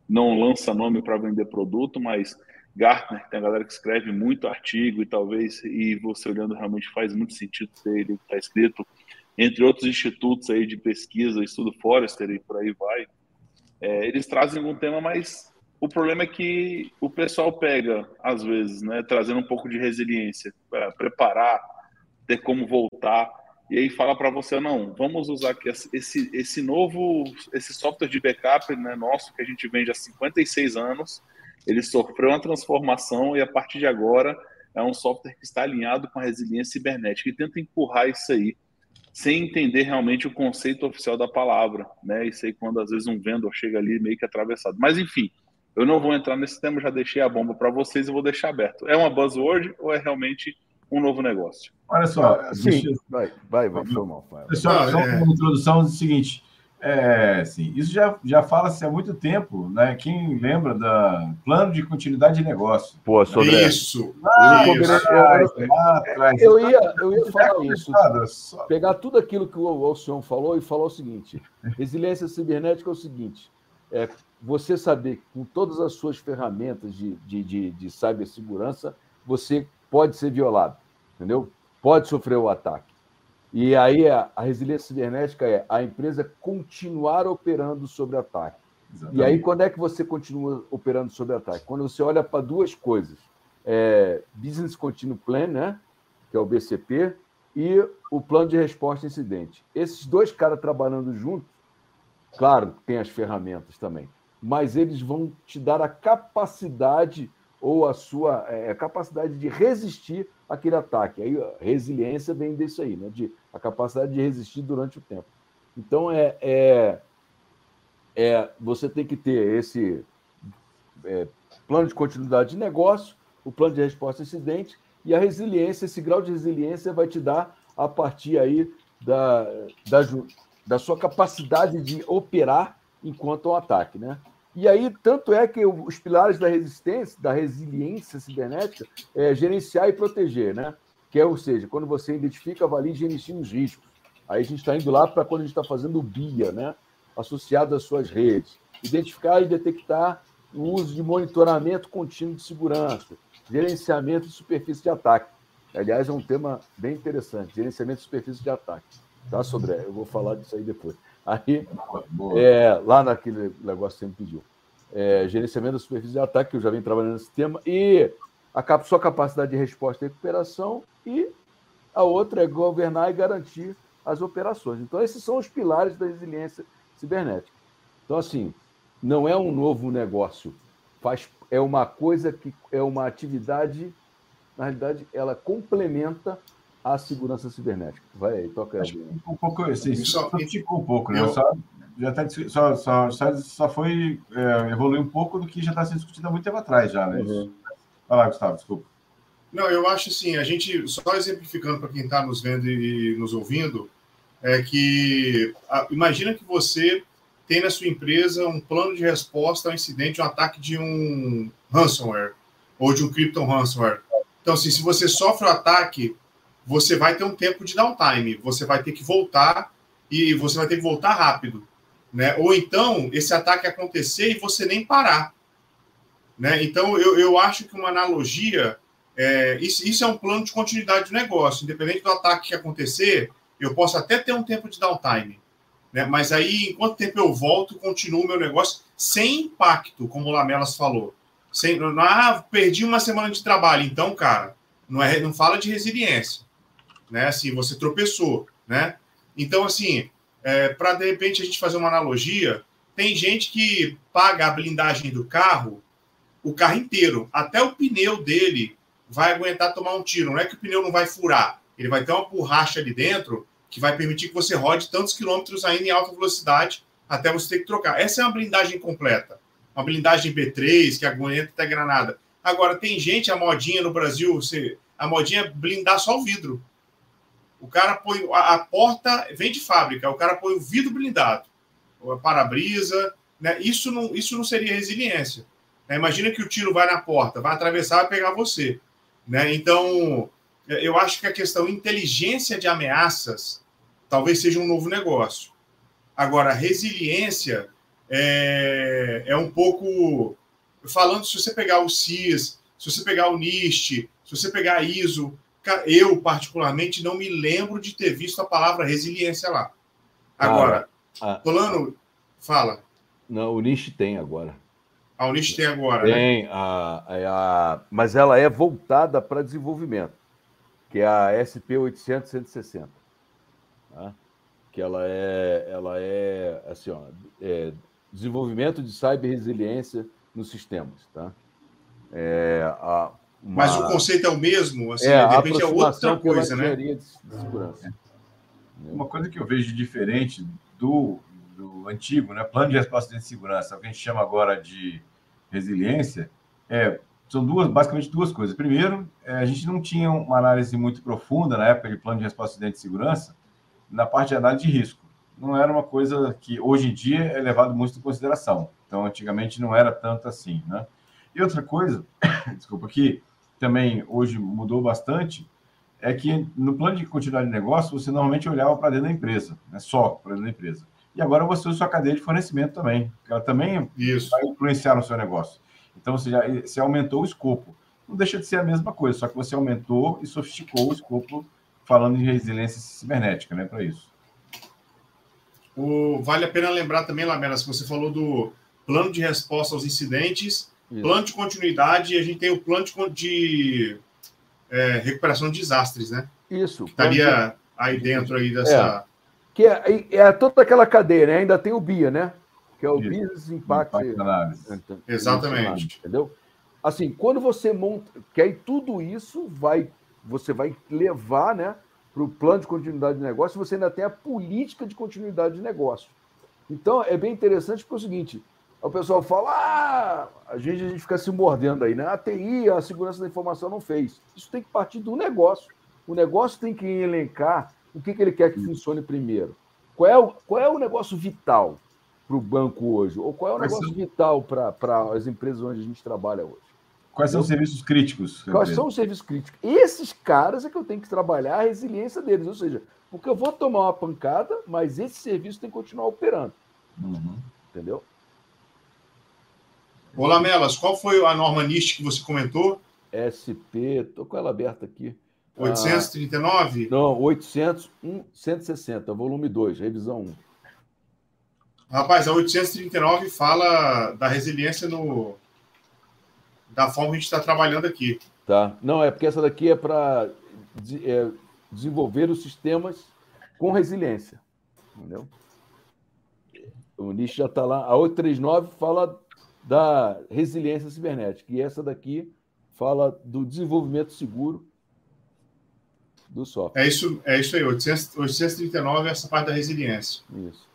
não lança nome para vender produto, mas Gartner, tem a galera que escreve muito artigo e talvez, e você olhando realmente faz muito sentido ter ele que está escrito, entre outros institutos aí de pesquisa, estudo Forrester e por aí vai, é, eles trazem um tema, mas o problema é que o pessoal pega, às vezes, né, trazendo um pouco de resiliência, para preparar, ter como voltar, e aí fala para você, não, vamos usar aqui esse, esse novo, esse software de backup, né, nosso, que a gente vende há cinquenta e seis anos, ele sofreu uma transformação e a partir de agora é um software que está alinhado com a resiliência cibernética, e tenta empurrar isso aí, sem entender realmente o conceito oficial da palavra, né, isso aí quando às vezes um vendor chega ali meio que atravessado, mas enfim, eu não vou entrar nesse tema, já deixei a bomba para vocês e vou deixar aberto, é uma buzzword ou é realmente um novo negócio? Olha só, sim, gente... vai, vai, vai, pessoal, só é... uma introdução do seguinte, é, assim, isso já, já fala-se há muito tempo, né? Quem lembra do plano de continuidade de negócio? Pô, sobre isso. Ah, isso. isso. Eu, eu, eu ia, eu ia falar isso. Pegar tudo aquilo que o Alcion falou e falar o seguinte: resiliência cibernética é o seguinte, é você saber com todas as suas ferramentas de, de, de, de cibersegurança, você pode ser violado, entendeu? Pode sofrer o ataque. E aí a, a resiliência cibernética é a empresa continuar operando sobre ataque. Exatamente. E aí quando é que você continua operando sobre ataque? Quando você olha para duas coisas. É, Business Continuous Plan, né? Que é o B C P, e o Plano de Resposta a Incidente. Esses dois caras trabalhando juntos, claro, tem as ferramentas também, mas eles vão te dar a capacidade... ou a sua é, capacidade de resistir àquele ataque. Aí a resiliência vem disso aí, né? De, a capacidade de resistir durante o tempo. Então, é, é, é, você tem que ter esse é, plano de continuidade de negócio, o plano de resposta a incidente, e a resiliência, esse grau de resiliência vai te dar a partir aí da, da, da sua capacidade de operar enquanto o ataque, né? E aí, tanto é que os pilares da resistência, da resiliência cibernética, é gerenciar e proteger, né? Que é, ou seja, quando você identifica, avalia e gerencia os riscos. Aí a gente está indo lá para quando a gente está fazendo o B I A, né? Associado às suas redes. Identificar e detectar o uso de monitoramento contínuo de segurança, gerenciamento de superfície de ataque. Aliás, é um tema bem interessante, gerenciamento de superfície de ataque. Tá, Sodré? Eu vou falar disso aí depois. Aí, é, lá naquele negócio que você me pediu, é, gerenciamento da superfície de ataque, que eu já venho trabalhando nesse tema, e a sua capacidade de resposta e recuperação, e a outra é governar e garantir as operações. Então, esses são os pilares da resiliência cibernética. Então, assim, não é um novo negócio, faz, é uma coisa que é uma atividade, na realidade, ela complementa a segurança cibernética. Vai aí, toca aí. Um pouco, sim, só ficou um pouco, né? Eu... Só, já tá, só, só, só, só foi é, evoluir um pouco do que já está sendo discutido há muito tempo atrás, já, né? Uhum. Vai lá, Gustavo, desculpa. Não, eu acho assim, a gente, só exemplificando para quem está nos vendo e nos ouvindo, é que a, imagina que você tem na sua empresa um plano de resposta ao incidente, um ataque de um ransomware, ou de um crypto ransomware. Então, assim, se você sofre o um ataque, você vai ter um tempo de downtime, você vai ter que voltar e você vai ter que voltar rápido, né? Ou então, esse ataque acontecer e você nem parar, né? Então, eu, eu acho que uma analogia, é, isso, isso é um plano de continuidade do negócio, independente do ataque que acontecer, eu posso até ter um tempo de downtime, né? Mas aí, em quanto tempo eu volto, continuo o meu negócio sem impacto, como o Lamelas falou. Sem, ah, perdi uma semana de trabalho, então, cara, não, é, não fala de resiliência, né? Assim, você tropeçou, né? Então, assim, é, para de repente a gente fazer uma analogia, tem gente que paga a blindagem do carro, o carro inteiro, até o pneu dele vai aguentar tomar um tiro. Não é que o pneu não vai furar, ele vai ter uma borracha ali dentro que vai permitir que você rode tantos quilômetros ainda em alta velocidade até você ter que trocar. Essa é uma blindagem completa, uma blindagem B três que aguenta até granada. Agora, tem gente, a modinha no Brasil, você, a modinha é blindar só o vidro. O cara põe... A, a porta vem de fábrica, o cara põe o vidro blindado, o para-brisa, né? Isso não, isso não seria resiliência, né? Imagina que o tiro vai na porta, vai atravessar, vai pegar você, né? Então, eu acho que a questão inteligência de ameaças talvez seja um novo negócio. Agora, resiliência é, é um pouco... Falando, se você pegar o C I S, se você pegar o NIST, se você pegar a I S O, eu, particularmente, não me lembro de ter visto a palavra resiliência lá. Agora, ah, ah, plano... Fala. Não, o NIST tem agora. Ah, o NIST tem agora, tem, né? A, a, a, mas ela é voltada para desenvolvimento, que é a S P oito zero zero cento e sessenta. Tá? Que ela é, ela é, assim, ó, é desenvolvimento de cyber resiliência nos sistemas, tá? É, a, uma... Mas o conceito é o mesmo, assim, é, de repente é outra coisa, né? De, de segurança. É. Uma coisa que eu vejo diferente do, do antigo, né? Plano de resposta de segurança, o que a gente chama agora de resiliência, é, são duas, basicamente duas coisas. Primeiro, é, a gente não tinha uma análise muito profunda na época de plano de resposta de segurança na parte de análise de risco. Não era uma coisa que hoje em dia é levado muito em consideração. Então, antigamente não era tanto assim, né? E outra coisa, desculpa, que também hoje mudou bastante, é que no plano de continuidade de negócio, você normalmente olhava para dentro da empresa, né? Só para dentro da empresa. E agora você usa sua cadeia de fornecimento também, que ela também Isso. vai influenciar no seu negócio. Então, você já você aumentou o escopo. Não deixa de ser a mesma coisa, só que você aumentou e sofisticou o escopo, falando de resiliência cibernética, né? Para isso. O, vale a pena lembrar também, Lamelas, que você falou do plano de resposta aos incidentes, Isso. plano de continuidade, e a gente tem o plano de, de é, recuperação de desastres, né? Isso. Que estaria de... aí dentro aí dessa... É. Que é, é toda aquela cadeia, né? Ainda tem o B I A, né? Que é o Business Impact Analysis. Exatamente. Entendeu? Assim, quando você monta... Que aí tudo isso vai, você vai levar, né? Para o plano de continuidade de negócio, você ainda tem a política de continuidade de negócio. Então, é bem interessante porque é o seguinte, o pessoal fala, ah, a gente, a gente fica se mordendo aí, né? A T I, a segurança da informação não fez. Isso tem que partir do negócio. O negócio tem que elencar o que, que ele quer que funcione primeiro. Qual é o, qual é o negócio vital para o banco hoje? Ou qual é o Quais negócio são... vital para as empresas onde a gente trabalha hoje? Quais são os serviços críticos? Quais são os serviços críticos? Esses caras é que eu tenho que trabalhar a resiliência deles, ou seja, porque eu vou tomar uma pancada, mas esse serviço tem que continuar operando. Uhum. Entendeu? Ô, Lamelas, qual foi a norma NIST que você comentou? S P, estou com ela aberta aqui. oitocentos e trinta e nove? Ah, não, oitocentos e um, cento e sessenta, volume dois, revisão um. Rapaz, a oitocentos e trinta e nove fala da resiliência no... da forma que a gente está trabalhando aqui. Tá. Não, é porque essa daqui é para de, é, desenvolver os sistemas com resiliência. Entendeu? O NIST já está lá. A oitocentos e trinta e nove fala da resiliência cibernética. E essa daqui fala do desenvolvimento seguro do software. É isso, é isso aí. oitocentos, oitocentos e trinta e nove é essa parte da resiliência. Isso.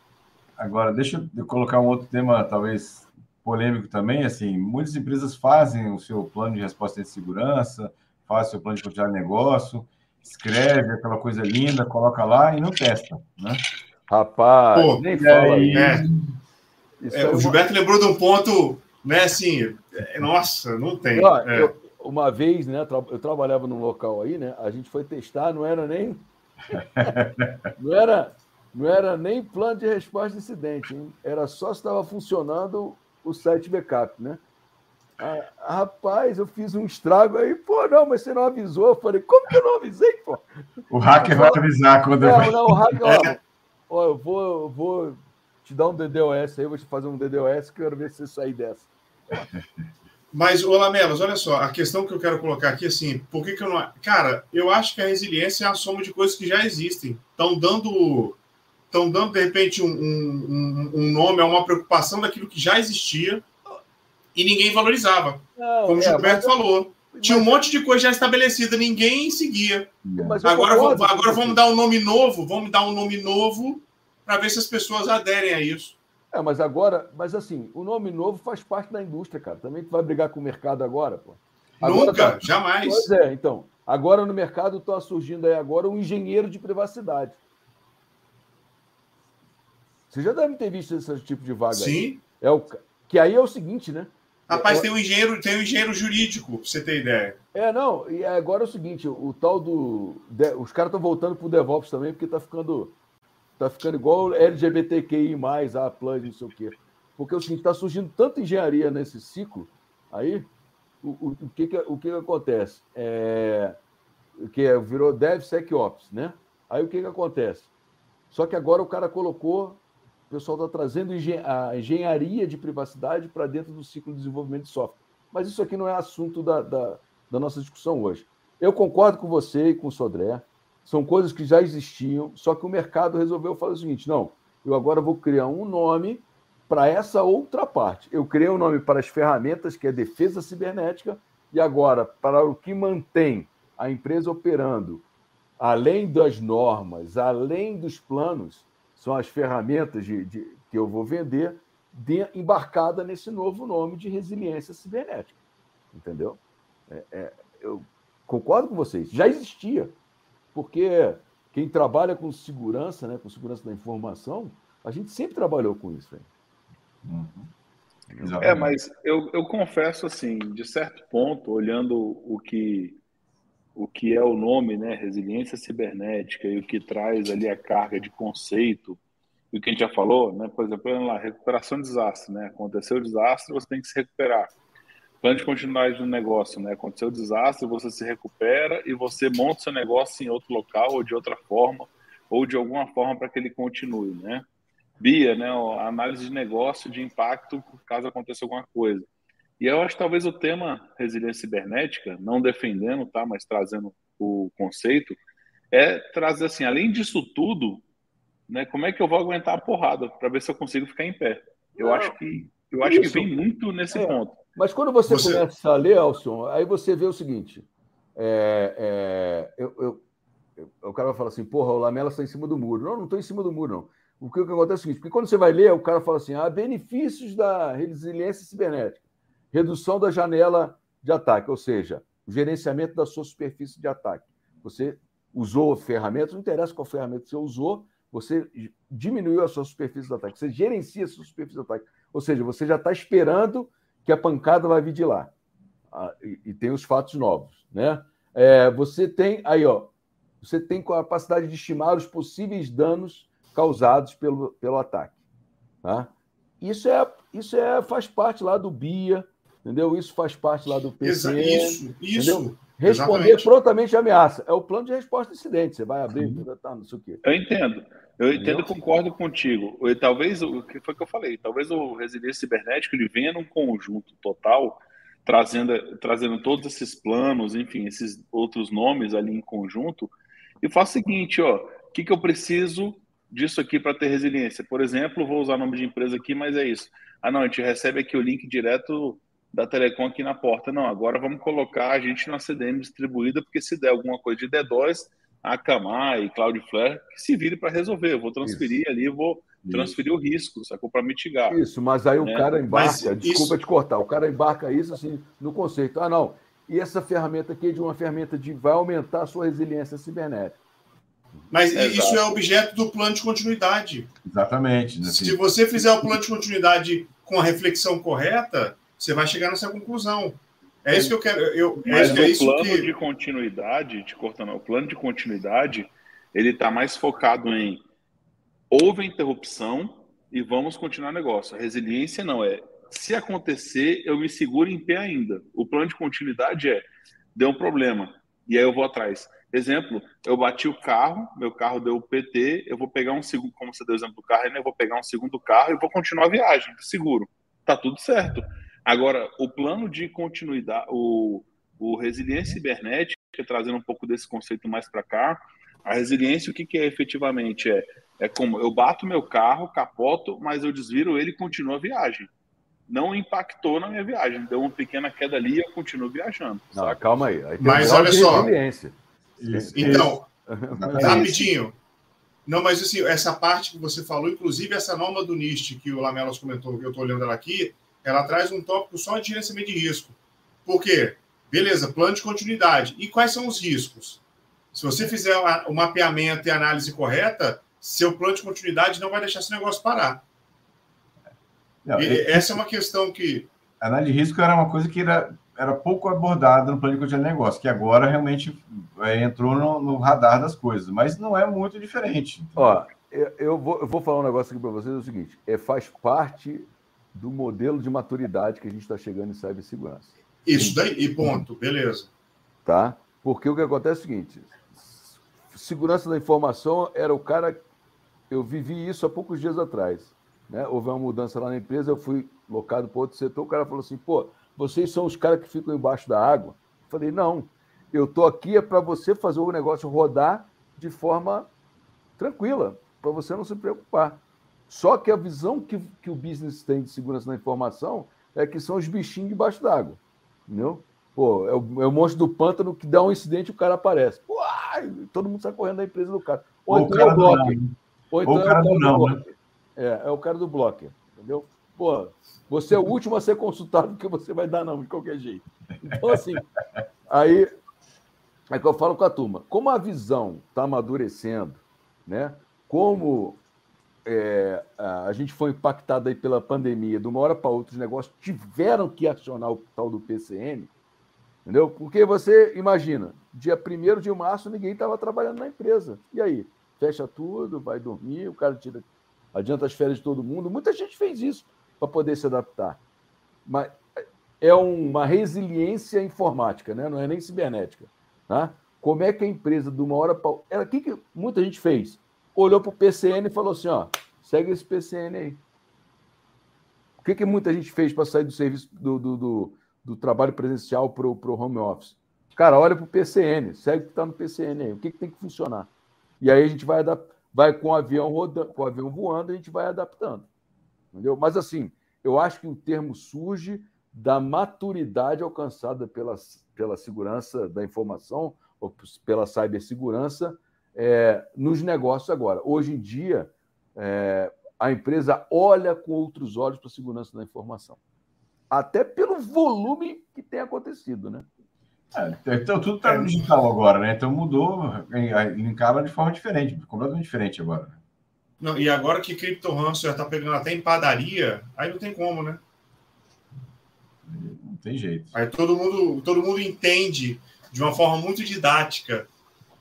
Agora, deixa eu colocar um outro tema, talvez... polêmico também, assim, muitas empresas fazem o seu plano de resposta de segurança, fazem o seu plano de continuidade de negócio, escreve aquela coisa linda, coloca lá e não testa, né? Rapaz, Pô, nem fala aí, né? É, o Gilberto uma... lembrou de um ponto, né, assim, nossa, não tem. Ó, é. eu, uma vez, né, eu trabalhava num local aí, né, a gente foi testar, não era nem... não era, não era nem plano de resposta de incidente, hein? Era só se estava funcionando... o site backup, né? Ah, rapaz, eu fiz um estrago aí, pô, não, mas você não avisou. Eu falei, como que eu não avisei, pô? O hacker vai avisar quando eu... Não, não, o hacker, ó, ó, eu vou, eu vou te dar um D D o S aí, eu vou te fazer um D D o S que eu quero ver se você sair dessa. Mas, ô Lamelas, olha só, a questão que eu quero colocar aqui, assim, por que que eu não... Cara, eu acho que a resiliência é a soma de coisas que já existem. Estão dando... Estão dando, de repente, um, um, um nome a uma preocupação daquilo que já existia e ninguém valorizava. Não, como o é, Gilberto eu, falou. Mas... tinha um monte de coisa já estabelecida, ninguém seguia. Agora, concordo, vamos, agora vamos dar um nome novo, vamos dar um nome novo para ver se as pessoas aderem a isso. É, mas agora, mas assim, o nome novo faz parte da indústria, cara. Também tu vai brigar com o mercado agora, pô. Agora, nunca, tá... jamais. Pois é, então. Agora no mercado está surgindo aí agora um engenheiro de privacidade. Você já deve ter visto esse tipo de vaga. Sim. Aí. É o... Que aí é o seguinte, né? Rapaz, é... tem um engenheiro, tem um engenheiro jurídico, pra você ter ideia. É, não. E agora é o seguinte, o tal do... De... Os caras estão voltando pro DevOps também, porque tá ficando... Tá ficando igual L G B T Q I mais, A, plus, não sei o quê. Porque é o seguinte, tá surgindo tanta engenharia nesse ciclo, aí, o, o, o, que, que, o que que acontece? É... Que é, virou DevSecOps, né? Aí o que que acontece? Só que agora o cara colocou... O pessoal está trazendo a engenharia de privacidade para dentro do ciclo de desenvolvimento de software. Mas isso aqui não é assunto da, da, da nossa discussão hoje. Eu concordo com você e com o Sudré. São coisas que já existiam, só que o mercado resolveu fazer o seguinte, não, eu agora vou criar um nome para essa outra parte. Eu criei um nome para as ferramentas, que é defesa cibernética, e agora, para o que mantém a empresa operando, além das normas, além dos planos, são as ferramentas de, de, que eu vou vender de, embarcada nesse novo nome de resiliência cibernética. Entendeu? É, é, eu concordo com vocês. Já existia, porque quem trabalha com segurança, né, com segurança da informação, a gente sempre trabalhou com isso. Uhum. É, mas eu, eu confesso, assim, de certo ponto, olhando o que... o que é o nome, né, resiliência cibernética, e o que traz ali a carga de conceito, e o que a gente já falou, né, por exemplo, lá, recuperação de desastre, né, aconteceu o desastre, você tem que se recuperar. Plano de continuidade do negócio, né, aconteceu o desastre, você se recupera e você monta seu negócio em outro local, ou de outra forma, ou de alguma forma para que ele continue, né. B I A, né, a análise de negócio de impacto caso aconteça alguma coisa. E eu acho que talvez o tema resiliência cibernética, não defendendo, tá, mas trazendo o conceito, é trazer assim, além disso tudo, né, como é que eu vou aguentar a porrada para ver se eu consigo ficar em pé? Eu não, acho que eu acho que vem muito nesse é, ponto. Mas quando você, você começa a ler, Alcion, aí você vê o seguinte, é, é, eu, eu, eu, o cara vai falar assim, porra, o Lamela está em cima do muro. Não, não estou em cima do muro, não. O que, o que acontece é o seguinte, porque quando você vai ler, o cara fala assim, ah, benefícios da resiliência cibernética. Redução da janela de ataque, ou seja, o gerenciamento da sua superfície de ataque. Você usou ferramentas, não interessa qual ferramenta você usou, você diminuiu a sua superfície de ataque, você gerencia a sua superfície de ataque. Ou seja, você já está esperando que a pancada vai vir de lá. Ah, e, e tem os fatos novos, né? É, você tem aí, ó, você tem capacidade de estimar os possíveis danos causados pelo, pelo ataque. Tá? Isso, é, isso é, faz parte lá do B I A, entendeu? Isso faz parte lá do P C. Isso, isso. Entendeu? Responder exatamente. Prontamente à ameaça. É o plano de resposta a incidente. Você vai abrir, uhum. tá, não sei o quê. Eu entendo. Eu entendo e concordo contigo. Eu, talvez, o que foi que eu falei? Talvez o resiliência cibernética ele venha num conjunto total, trazendo, trazendo todos esses planos, enfim, esses outros nomes ali em conjunto, e faz o seguinte, ó, o que, que eu preciso disso aqui para ter resiliência? Por exemplo, vou usar o nome de empresa aqui, mas é isso. Ah, não, a gente recebe aqui o link direto da Telecom aqui na porta. Não, agora vamos colocar a gente na C D M distribuída, porque se der alguma coisa de D DOS, Akamai e Cloudflare, que se vire para resolver. Eu vou transferir isso. ali, vou transferir isso. o risco, sacou? Para mitigar. Isso, mas aí o né? cara embarca, mas desculpa isso... te cortar, o cara embarca isso assim no conceito. Ah, não, e essa ferramenta aqui é de uma ferramenta de vai aumentar a sua resiliência cibernética. Mas é, isso exato. É objeto do plano de continuidade. Exatamente. Né? Se você fizer o plano de continuidade com a reflexão correta, você vai chegar nessa conclusão. É isso que eu quero. Eu, Mas é o isso plano que... de continuidade, te cortando, o plano de continuidade, ele está mais focado em houve interrupção e vamos continuar o negócio. A resiliência não é. Se acontecer, eu me seguro em pé ainda. O plano de continuidade é deu um problema e aí eu vou atrás. Exemplo, eu bati o carro, meu carro deu P T, eu vou pegar um segundo, como você deu o exemplo do carro, eu vou pegar um segundo carro e vou continuar a viagem, seguro. Tá tudo certo. Agora, o plano de continuidade, o, o resiliência cibernética, trazendo um pouco desse conceito mais para cá, a resiliência, o que, que é efetivamente? É, é como eu bato meu carro, capoto, mas eu desviro ele e continuo a viagem. Não impactou na minha viagem, deu uma pequena queda ali e eu continuo viajando. Não, calma aí. aí mas olha só. Então, rapidinho. Não, mas assim, essa parte que você falou, inclusive essa norma do NIST, que o Lamelas comentou, que eu estou olhando ela aqui, ela traz um tópico só de gerenciamento de risco. Por quê? Beleza, plano de continuidade. E quais são os riscos? Se você fizer o mapeamento e a análise correta, seu plano de continuidade não vai deixar esse negócio parar. Não, e, eu, essa é uma questão que... A análise de risco era uma coisa que era, era pouco abordada no plano de continuidade de negócio, que agora realmente é, entrou no, no radar das coisas, mas não é muito diferente. Ó, eu, eu, vou, eu vou falar um negócio aqui para vocês, é o seguinte, é, faz parte... do modelo de maturidade que a gente está chegando em cibersegurança. Isso daí, e ponto, beleza. Tá? Porque o que acontece é o seguinte, segurança da informação era o cara... Eu vivi isso há poucos dias atrás. Né? Houve uma mudança lá na empresa, eu fui locado para outro setor, o cara falou assim, pô, vocês são os caras que ficam embaixo da água? Eu falei, não, eu estou aqui é para você fazer o negócio rodar de forma tranquila, para você não se preocupar. Só que a visão que, que o business tem de segurança na informação é que são os bichinhos debaixo d'água, entendeu? Pô, é o, é o monstro do pântano que dá um incidente e o cara aparece. Uai, todo mundo sai correndo da empresa do cara. Ou, ou então o cara é o blocker. Ou, então ou é o cara do não, né? É, é o cara do blocker, entendeu? Pô, você é o último a ser consultado porque você vai dar não, de qualquer jeito. Então, assim, aí é que eu falo com a turma. Como a visão está amadurecendo, né? Como... É, a gente foi impactado aí pela pandemia, de uma hora para outra os negócios tiveram que acionar o tal do P C M, entendeu? Porque você imagina, dia primeiro de março ninguém estava trabalhando na empresa. E aí? Fecha tudo, vai dormir, o cara tira, adianta as férias de todo mundo. Muita gente fez isso para poder se adaptar. Mas é uma resiliência informática, né? Não é nem cibernética. Tá? Como é que a empresa, de uma hora para outra... O que, que muita gente fez? Olhou para o P C N e falou assim, ó, segue esse P C N aí. O que, que muita gente fez para sair do serviço do, do, do, do trabalho presencial para o home office? Cara, olha para o P C N, segue o que está no P C N aí. O que, que tem que funcionar? E aí a gente vai, vai com o avião rodando, com o avião voando, a gente vai adaptando. Entendeu? Mas assim, eu acho que o termo surge da maturidade alcançada pela, pela segurança da informação, ou pela cibersegurança, É, nos negócios agora. Hoje em dia, é, a empresa olha com outros olhos para a segurança da informação. Até pelo volume que tem acontecido, né? É, então, tudo está no digital agora, né? Então, mudou, encara de forma diferente, completamente diferente agora. Não, e agora que cripto ransomware está pegando até em padaria, aí não tem como, né? Não tem jeito. Aí todo mundo, todo mundo entende de uma forma muito didática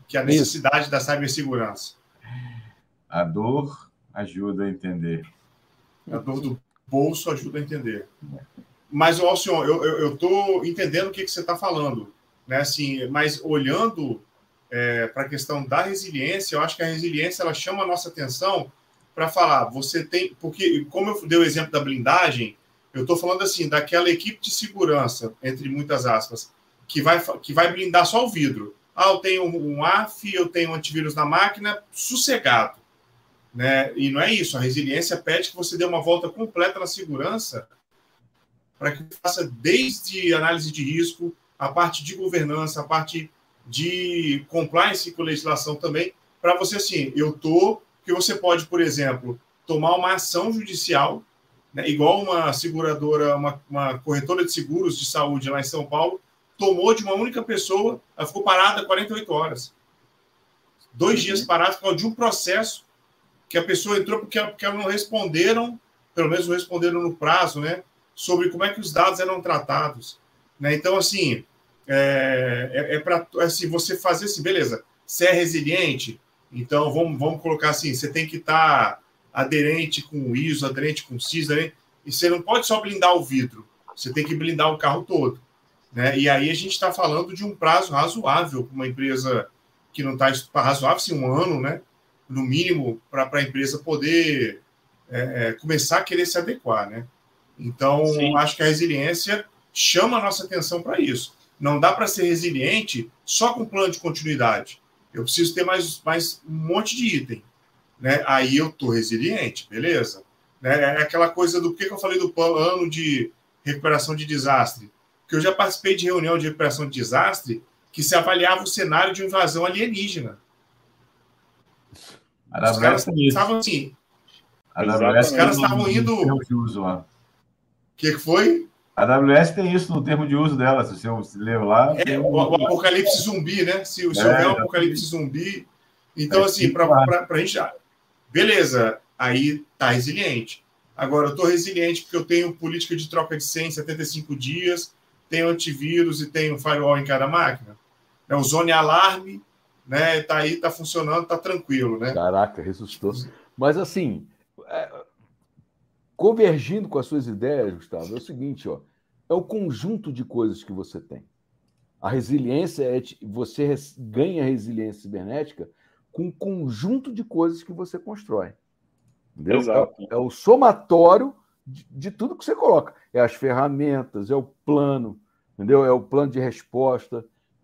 que a necessidade Isso. da cibersegurança. A dor ajuda a entender. A dor do bolso ajuda a entender. Mas, Alcion, eu estou entendendo o que, que você está falando, né? Assim, mas olhando é, para a questão da resiliência, eu acho que a resiliência ela chama a nossa atenção para falar, você tem... Porque, como eu dei o exemplo da blindagem, eu estou falando assim, daquela equipe de segurança, entre muitas aspas, que vai, que vai blindar só o vidro. Ah, eu tenho um A F I, eu tenho um antivírus na máquina, sossegado. Né? E não é isso. A resiliência pede que você dê uma volta completa na segurança para que faça desde análise de risco, a parte de governança, a parte de compliance com legislação também, para você, assim, eu estou... que você pode, por exemplo, tomar uma ação judicial, né? Igual uma seguradora, uma, uma corretora de seguros de saúde lá em São Paulo, tomou de uma única pessoa, ela ficou parada quarenta e oito horas. Dois uhum. dias parada por causa de um processo que a pessoa entrou porque ela, porque ela não responderam, pelo menos não responderam no prazo, né? Sobre como é que os dados eram tratados. Né? Então, assim, é, é, é para assim, você fazer assim, beleza, você é resiliente, então vamos, vamos colocar assim, você tem que estar aderente com o I S O, aderente com o C I S, aderente, e você não pode só blindar o vidro, você tem que blindar o carro todo. Né? E aí a gente está falando de um prazo razoável para uma empresa que não está razoável, sim, um ano, né? No mínimo, para a empresa poder é, começar a querer se adequar. Né? Então, sim. acho que a resiliência chama a nossa atenção para isso. Não dá para ser resiliente só com plano de continuidade. Eu preciso ter mais, mais um monte de item. Né? Aí eu estou resiliente, beleza? Né? É aquela coisa do que eu falei do plano de recuperação de desastre. Porque eu já participei de reunião de recuperação de desastre que se avaliava o cenário de invasão alienígena. Os caras estavam assim. A A W S os caras estavam indo... O que, que foi? A AWS tem isso no termo de uso dela, se você leu lá... É, um... o, o apocalipse zumbi, né? Se, se é, houver um apocalipse zumbi... Então, é assim, para a gente... Beleza, aí tá resiliente. Agora, eu estou resiliente porque eu tenho política de troca de senha em setenta e cinco dias, tenho antivírus e tenho firewall em cada máquina. É o Zone Alarme, né? Tá aí, tá funcionando, tá tranquilo, né? Caraca, ressuscitou. Mas assim, é, convergindo com as suas ideias, Gustavo, é o seguinte, ó, é o conjunto de coisas que você tem. A resiliência é você res, ganha resiliência cibernética com o conjunto de coisas que você constrói. Entendeu? Exato. É, é o somatório de, de tudo que você coloca. É as ferramentas, é o plano, entendeu? É o plano de resposta,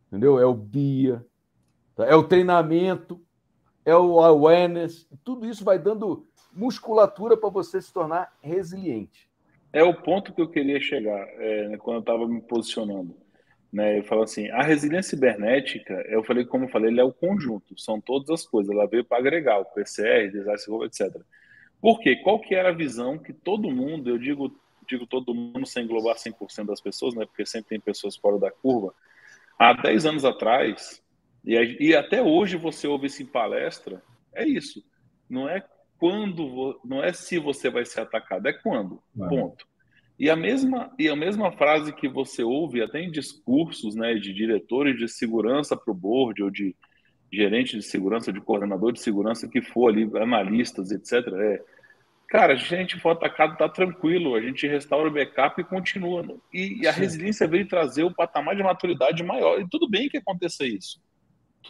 entendeu? É o B I A. É o treinamento, é o awareness, tudo isso vai dando musculatura para você se tornar resiliente. É o ponto que eu queria chegar, é, quando eu estava me posicionando. Né? Eu falo assim, a resiliência cibernética, eu falei, como eu falei, ele é o conjunto, são todas as coisas, ela veio para agregar, o P C R, desastre, et cetera. Por quê? Qual que era a visão que todo mundo, eu digo, digo todo mundo sem englobar cem por cento das pessoas, né? Porque sempre tem pessoas fora da curva, há dez anos atrás... E, e até hoje você ouve isso em palestra, é isso. Não é quando, não é se você vai ser atacado, é quando, é. Ponto. E a, mesma, e a mesma frase que você ouve até em discursos, né, de diretores de segurança para o board, ou de gerente de segurança, de coordenador de segurança, que for ali, analistas, et cetera. É, cara, a gente for atacado, tá tranquilo, a gente restaura o backup e continua. E, e a resiliência veio trazer um patamar de maturidade maior. E tudo bem que aconteça isso.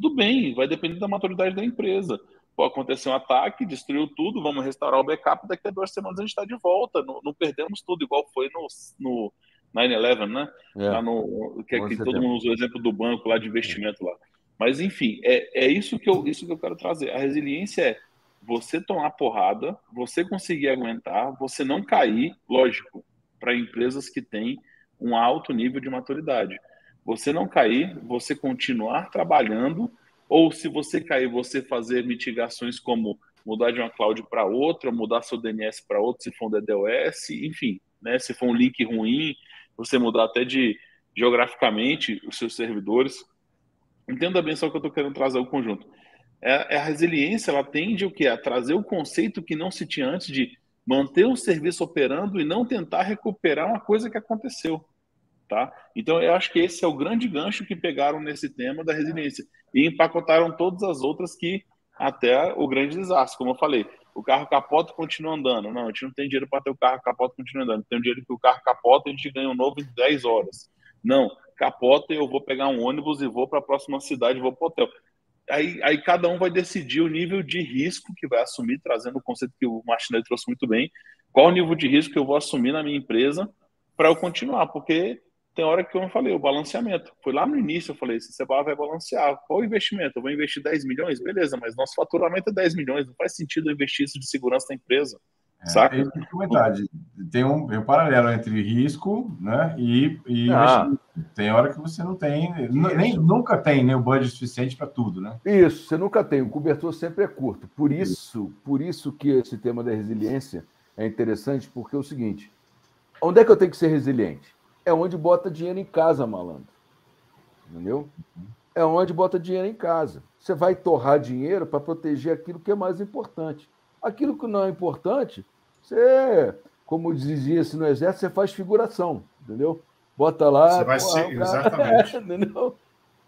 Tudo bem, vai depender da maturidade da empresa. Pô, aconteceu um ataque, destruiu tudo, vamos restaurar o backup, daqui a duas semanas a gente está de volta, não, não perdemos tudo, igual foi no, no nove onze, né? É. Lá no, que, que todo mundo usa o exemplo do banco lá de investimento. É. Lá. Mas, enfim, é, é isso, que eu, isso que eu quero trazer. A resiliência é você tomar porrada, você conseguir aguentar, você não cair, lógico, para empresas que têm um alto nível de maturidade. Você não cair, você continuar trabalhando, ou se você cair, você fazer mitigações como mudar de uma cloud para outra, mudar seu D N S para outra, se for um D D o S, enfim, né? Se for um link ruim, você mudar até de geograficamente os seus servidores. Entenda bem só o que eu estou querendo trazer ao conjunto. é, a resiliência ela tende o quê? A trazer o conceito que não se tinha antes de manter o serviço operando e não tentar recuperar uma coisa que aconteceu. Tá? Então, eu acho que esse é o grande gancho que pegaram nesse tema da resiliência e empacotaram todas as outras que até o grande desastre, como eu falei. O carro capota e continua andando. Não, a gente não tem dinheiro para ter o carro capota e continua andando. Tem o dinheiro que o carro capota e a gente ganha um novo em dez horas. Não, capota e eu vou pegar um ônibus e vou para a próxima cidade, vou para o hotel. Aí, aí cada um vai decidir o nível de risco que vai assumir, trazendo o conceito que o Martinelli trouxe muito bem, qual o nível de risco que eu vou assumir na minha empresa para eu continuar, porque tem hora que eu não falei, o balanceamento. Foi lá no início, eu falei, se você vai balancear, qual o investimento? Eu vou investir dez milhões? Beleza, mas nosso faturamento é dez milhões, não faz sentido eu investir isso de segurança da empresa, é, saca? É verdade. Tem um, tem um paralelo entre risco, né, e, e ah. investimento. Tem hora que você não tem, nem, nunca tem né, o budget suficiente para tudo, né? Isso, você nunca tem, o cobertor sempre é curto. Por isso, por isso que esse tema da resiliência é interessante, porque é o seguinte, onde é que eu tenho que ser resiliente? É onde bota dinheiro em casa, malandro. Entendeu? É onde bota dinheiro em casa. Você vai torrar dinheiro para proteger aquilo que é mais importante. Aquilo que não é importante, você, como dizia-se no exército, você faz figuração, entendeu? Bota lá... Você vai ser, exatamente. É, entendeu?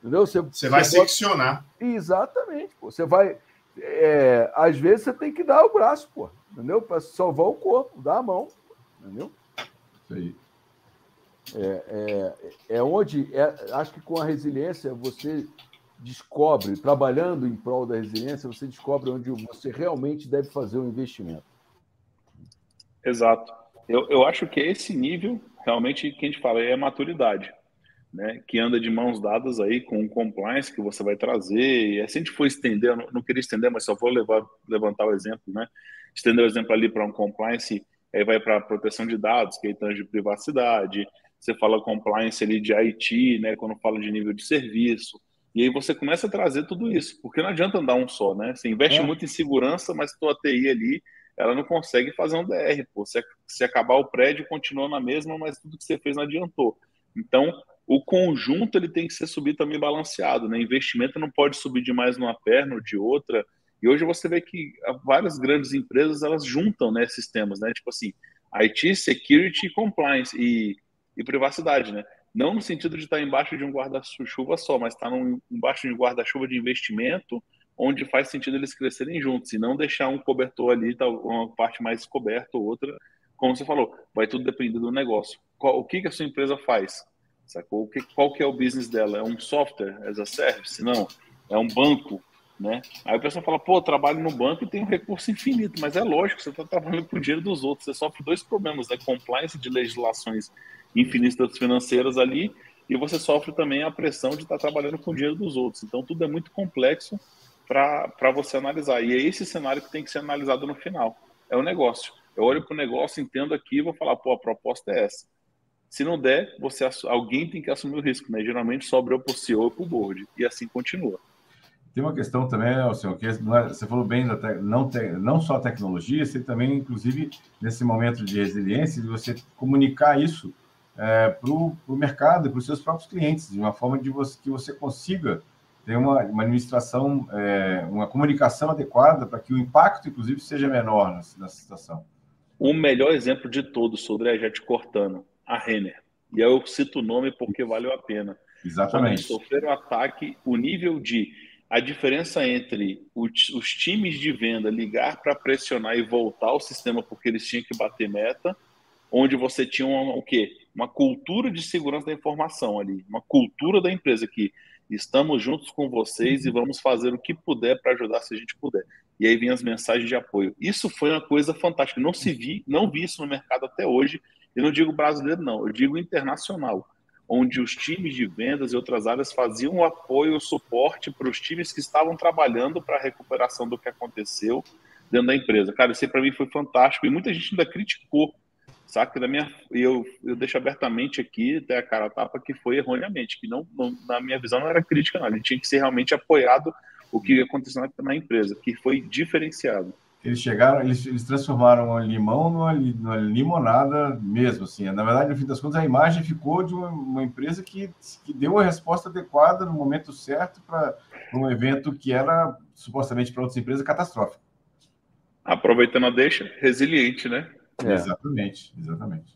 Entendeu? Você, você vai você seccionar. Bota... Exatamente. Pô. Você vai... É, às vezes você tem que dar o braço, pô, entendeu? Para salvar o corpo, dar a mão, entendeu? Isso aí. É, é, é onde, é, acho que com a resiliência você descobre, trabalhando em prol da resiliência, você descobre onde você realmente deve fazer o investimento. Exato. Eu, eu acho que esse nível, realmente, que a gente fala, é a maturidade, né? Que anda de mãos dadas aí com o compliance que você vai trazer. E assim a gente for estender, eu não, não queria estender, mas só vou levar, levantar o exemplo, né? Estender o exemplo ali para um compliance, aí vai para proteção de dados, que aí tange privacidade. Você fala compliance ali de I T, né, quando fala de nível de serviço, e aí você começa a trazer tudo isso, porque não adianta andar um só, né? Você investe é. muito em segurança, mas tua T I ali, ela não consegue fazer um D R, pô. Se, se acabar o prédio, continua na mesma, mas tudo que você fez não adiantou. Então, o conjunto ele tem que ser subir também balanceado, né? Investimento não pode subir demais numa perna ou de outra, e hoje você vê que várias grandes empresas, elas juntam, né, esses temas, né? Tipo assim, I T, security, compliance e... e privacidade, né? Não no sentido de estar embaixo de um guarda-chuva só, mas estar num, embaixo de um guarda-chuva de investimento, onde faz sentido eles crescerem juntos e não deixar um cobertor ali, uma parte mais coberta ou outra. Como você falou, vai tudo depender do negócio. Qual, o que, que a sua empresa faz? Sacou? O que, qual que é o business dela? É um software as a service? Não. É um banco, né? Aí a pessoa fala, pô, eu trabalho no banco e tenho recurso infinito, mas é lógico, você está trabalhando com o dinheiro dos outros, você sofre dois problemas, né? Compliance de legislações infinitas financeiras ali, e você sofre também a pressão de estar trabalhando com o dinheiro dos outros. Então, tudo é muito complexo para você analisar. E é esse cenário que tem que ser analisado no final. É o negócio. Eu olho para o negócio, entendo aqui e vou falar, pô, a proposta é essa. Se não der, você, alguém tem que assumir o risco, né? Geralmente sobrou para o C E O ou para o board. E assim continua. Tem uma questão também, Alcion, que você falou bem, da te... Não, te... não só a tecnologia, você também, inclusive, nesse momento de resiliência, de você comunicar isso É, para o mercado e para os seus próprios clientes, de uma forma de você, que você consiga ter uma, uma administração, é, uma comunicação adequada para que o impacto, inclusive, seja menor nessa situação. O melhor exemplo de todos, Sudré, já te cortando, a Renner. E aí eu cito o nome porque valeu a pena. Exatamente. Quando sofreram ataque, o nível de... A diferença entre os, os times de venda ligar para pressionar e voltar o sistema porque eles tinham que bater meta, onde você tinha uma, o quê? Uma cultura de segurança da informação ali, uma cultura da empresa que estamos juntos com vocês e vamos fazer o que puder para ajudar se a gente puder. E aí vem as mensagens de apoio. Isso foi uma coisa fantástica. Não se vi, não vi isso no mercado até hoje. Eu não digo brasileiro, não. Eu digo internacional, onde os times de vendas e outras áreas faziam o apoio, o suporte para os times que estavam trabalhando para a recuperação do que aconteceu dentro da empresa. Cara, isso aí para mim foi fantástico e muita gente ainda criticou. Saca? Da minha, eu, eu deixo abertamente aqui, até a cara a tapa, que foi erroneamente, que não, não, na minha visão não era crítica, não. Ele tinha que ser realmente apoiado o que aconteceu na, na empresa, que foi diferenciado. eles chegaram, eles, eles transformaram o limão numa, numa limonada mesmo, assim. Na verdade, no fim das contas, a imagem ficou de uma, uma empresa que, que deu a resposta adequada no momento certo para um evento que era, supostamente, para outras empresas, catastrófico. Aproveitando a deixa, resiliente, né? É. Exatamente, exatamente.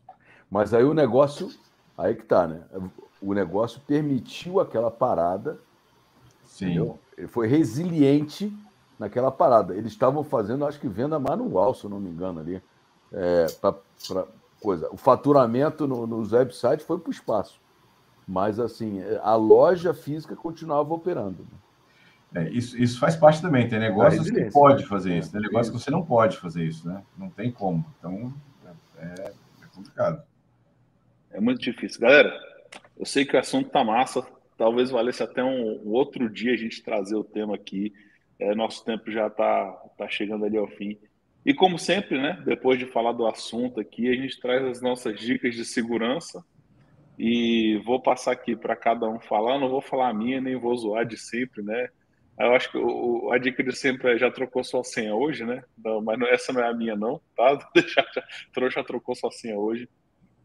Mas aí o negócio, aí que tá, né? O negócio permitiu aquela parada, sim, entendeu? Ele foi resiliente naquela parada. Eles estavam fazendo, acho que venda manual, se eu não me engano, ali. É, pra, pra coisa. O faturamento no, nos websites foi para o espaço. Mas, assim, a loja física continuava operando. Né? É, isso, isso faz parte também. Tem negócios que pode fazer isso. Tem negócios que você não pode fazer isso, né? Não tem como. Então, é, é complicado. É muito difícil. Galera, eu sei que o assunto tá massa. Talvez valesse até um, um outro dia a gente trazer o tema aqui. É, nosso tempo já está tá chegando ali ao fim. E como sempre, né, depois de falar do assunto aqui, a gente traz as nossas dicas de segurança e vou passar aqui para cada um falar. Eu não vou falar a minha, nem vou zoar de sempre, né? Eu acho que o, a dica de sempre é, já trocou sua senha hoje, né? Não, mas não, essa não é a minha não, tá? Já, já, trouxa trocou sua senha hoje.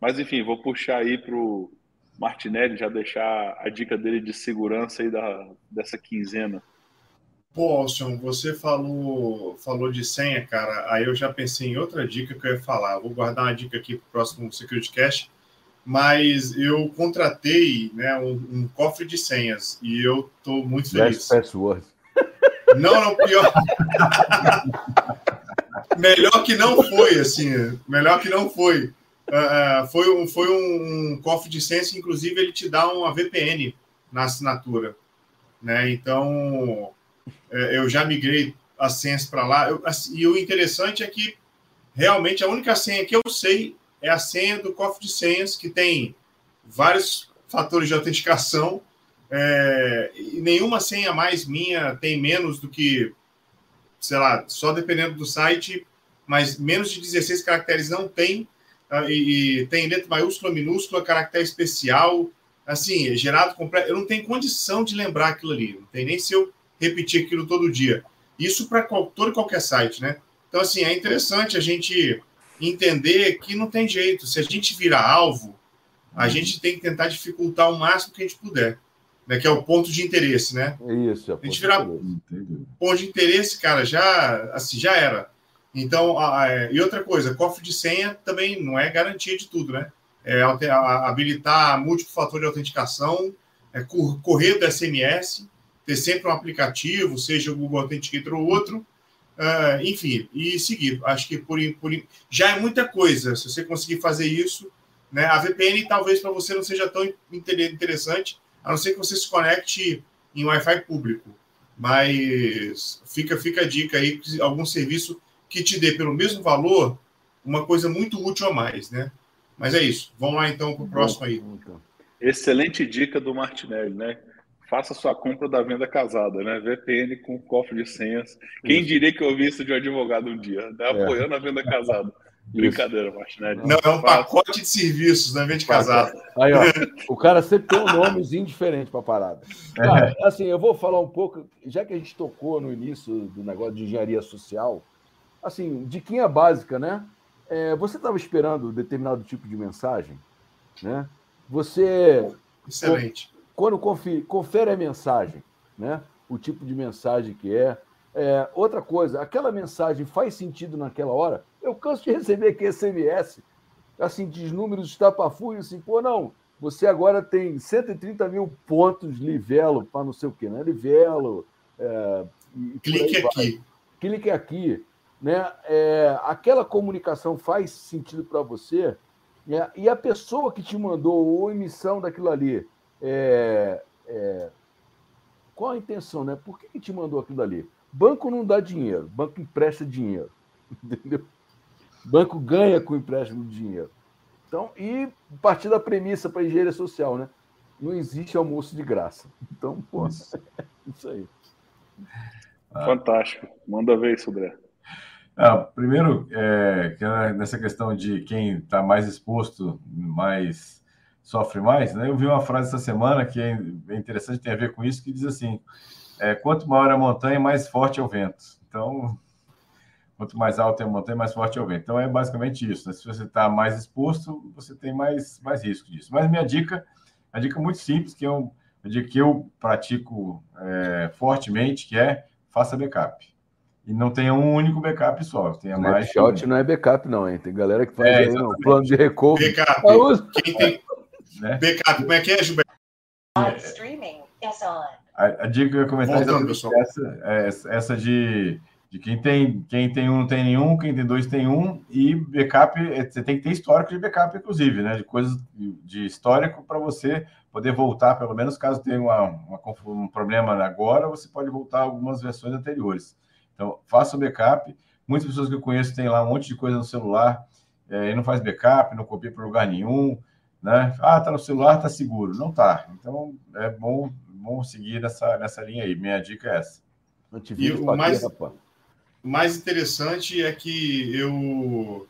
Mas enfim, vou puxar aí para o Martinelli já deixar a dica dele de segurança aí da, dessa quinzena. Pô, Alcion, você falou, falou de senha, cara, aí eu já pensei em outra dica que eu ia falar. Vou guardar uma dica aqui para o próximo SecurityCast, mas eu contratei, né, um, um cofre de senhas e eu estou muito feliz. Password. Não, não, pior. Melhor que não foi, assim, melhor que não foi. Uh, foi, um, foi um cofre de senhas, inclusive ele te dá uma V P N na assinatura, né, então... Eu já migrei as senhas para lá. Eu, e o interessante é que, realmente, a única senha que eu sei é a senha do cofre de senhas, que tem vários fatores de autenticação. É, e nenhuma senha mais minha tem menos do que, sei lá, só dependendo do site, mas menos de dezesseis caracteres não tem. E, e tem letra maiúscula, minúscula, caractere especial. Assim, é gerado completo. Eu não tenho condição de lembrar aquilo ali. Não tem nem se eu repetir aquilo todo dia. Isso para todo e qualquer site, né? Então, assim, é interessante a gente entender que não tem jeito. Se a gente virar alvo, a gente tem que tentar dificultar o máximo que a gente puder, né? Que é o ponto de interesse, né? Isso, é o ponto, a gente virar ponto de interesse, cara, já, assim, já era. Então, a, a, e outra coisa, cofre de senha também não é garantia de tudo, né? É a, a, habilitar múltiplo fator de autenticação, é, cor, correio do S M S, ter sempre um aplicativo, seja o Google Authenticator ou outro, uh, enfim, e seguir. Acho que por, por já é muita coisa, se você conseguir fazer isso, né? A V P N talvez para você não seja tão interessante, a não ser que você se conecte em Wi-Fi público, mas fica, fica a dica aí, algum serviço que te dê pelo mesmo valor, uma coisa muito útil a mais, né? Mas é isso, vamos lá então para o próximo aí. Excelente dica do Martinelli, né? Faça sua compra da venda casada, né? V P N com cofre de senhas. Quem isso. diria que eu ouvi isso de um advogado um dia, né? Apoiando é. a venda casada. Isso. Brincadeira, Martinelli. Não, é um pacote de serviços da venda casada. Aí, ó, o cara sempre tem um nomezinho diferente para a parada. Cara, assim, eu vou falar um pouco, já que a gente tocou no início do negócio de engenharia social, assim, diquinha básica, né? É, você estava esperando determinado tipo de mensagem, né? Você... Excelente. Quando confere, confere a mensagem, né? O tipo de mensagem que é. é. Outra coisa, aquela mensagem faz sentido naquela hora? Eu canso de receber aqui S M S, assim, de números estapafúrios, assim, pô, não, você agora tem cento e trinta mil pontos Livelo para não sei o quê, né? Livelo... É, e clique aqui. Clique aqui, né? É, aquela comunicação faz sentido para você, né? E a pessoa que te mandou ou emissão daquilo ali, É, é, qual a intenção, né? Por que, que te mandou aquilo ali? Banco não dá dinheiro, banco empresta dinheiro, entendeu? Banco ganha com o empréstimo de dinheiro. Então, e partir da premissa para a engenharia social, né? Não existe almoço de graça. Então, pô, isso, é isso aí. Fantástico. Manda ver isso, Sudré. Ah, primeiro, é, nessa questão de quem está mais exposto, mais... sofre mais, né? Eu vi uma frase essa semana que é interessante, tem a ver com isso, que diz assim, é, quanto maior a montanha, mais forte é o vento. Então, Quanto mais alto é a montanha, mais forte é o vento. Então, é basicamente isso, né? Se você está mais exposto, você tem mais, mais risco disso. Mas minha dica, a dica muito simples, que eu, a dica que eu pratico é, fortemente, que é faça backup. E não tenha um único backup só. Tenha mais. Shot não é backup, não, hein? Tem galera que faz é, aí, não, plano de recovery. Backup. Ah, quem tem... né? Backup, como é que é, Gilberto? É. Streaming. Yes, on. A, a dica que eu ia comentar é essa, essa de... de quem tem, quem tem um não tem nenhum, quem tem dois tem um, e backup, você tem que ter histórico de backup, inclusive, né? De coisas de histórico para você poder voltar, pelo menos caso tenha uma, uma, um problema agora, você pode voltar a algumas versões anteriores. Então, faça o backup. Muitas pessoas que eu conheço têm lá um monte de coisa no celular, é, e não faz backup, não copia para lugar nenhum, né? Ah, tá no celular, tá seguro. Não tá. Então, é bom, bom seguir nessa, nessa linha aí. Minha dica é essa. Antivírus, e o mais... rapaz. O mais interessante é que eu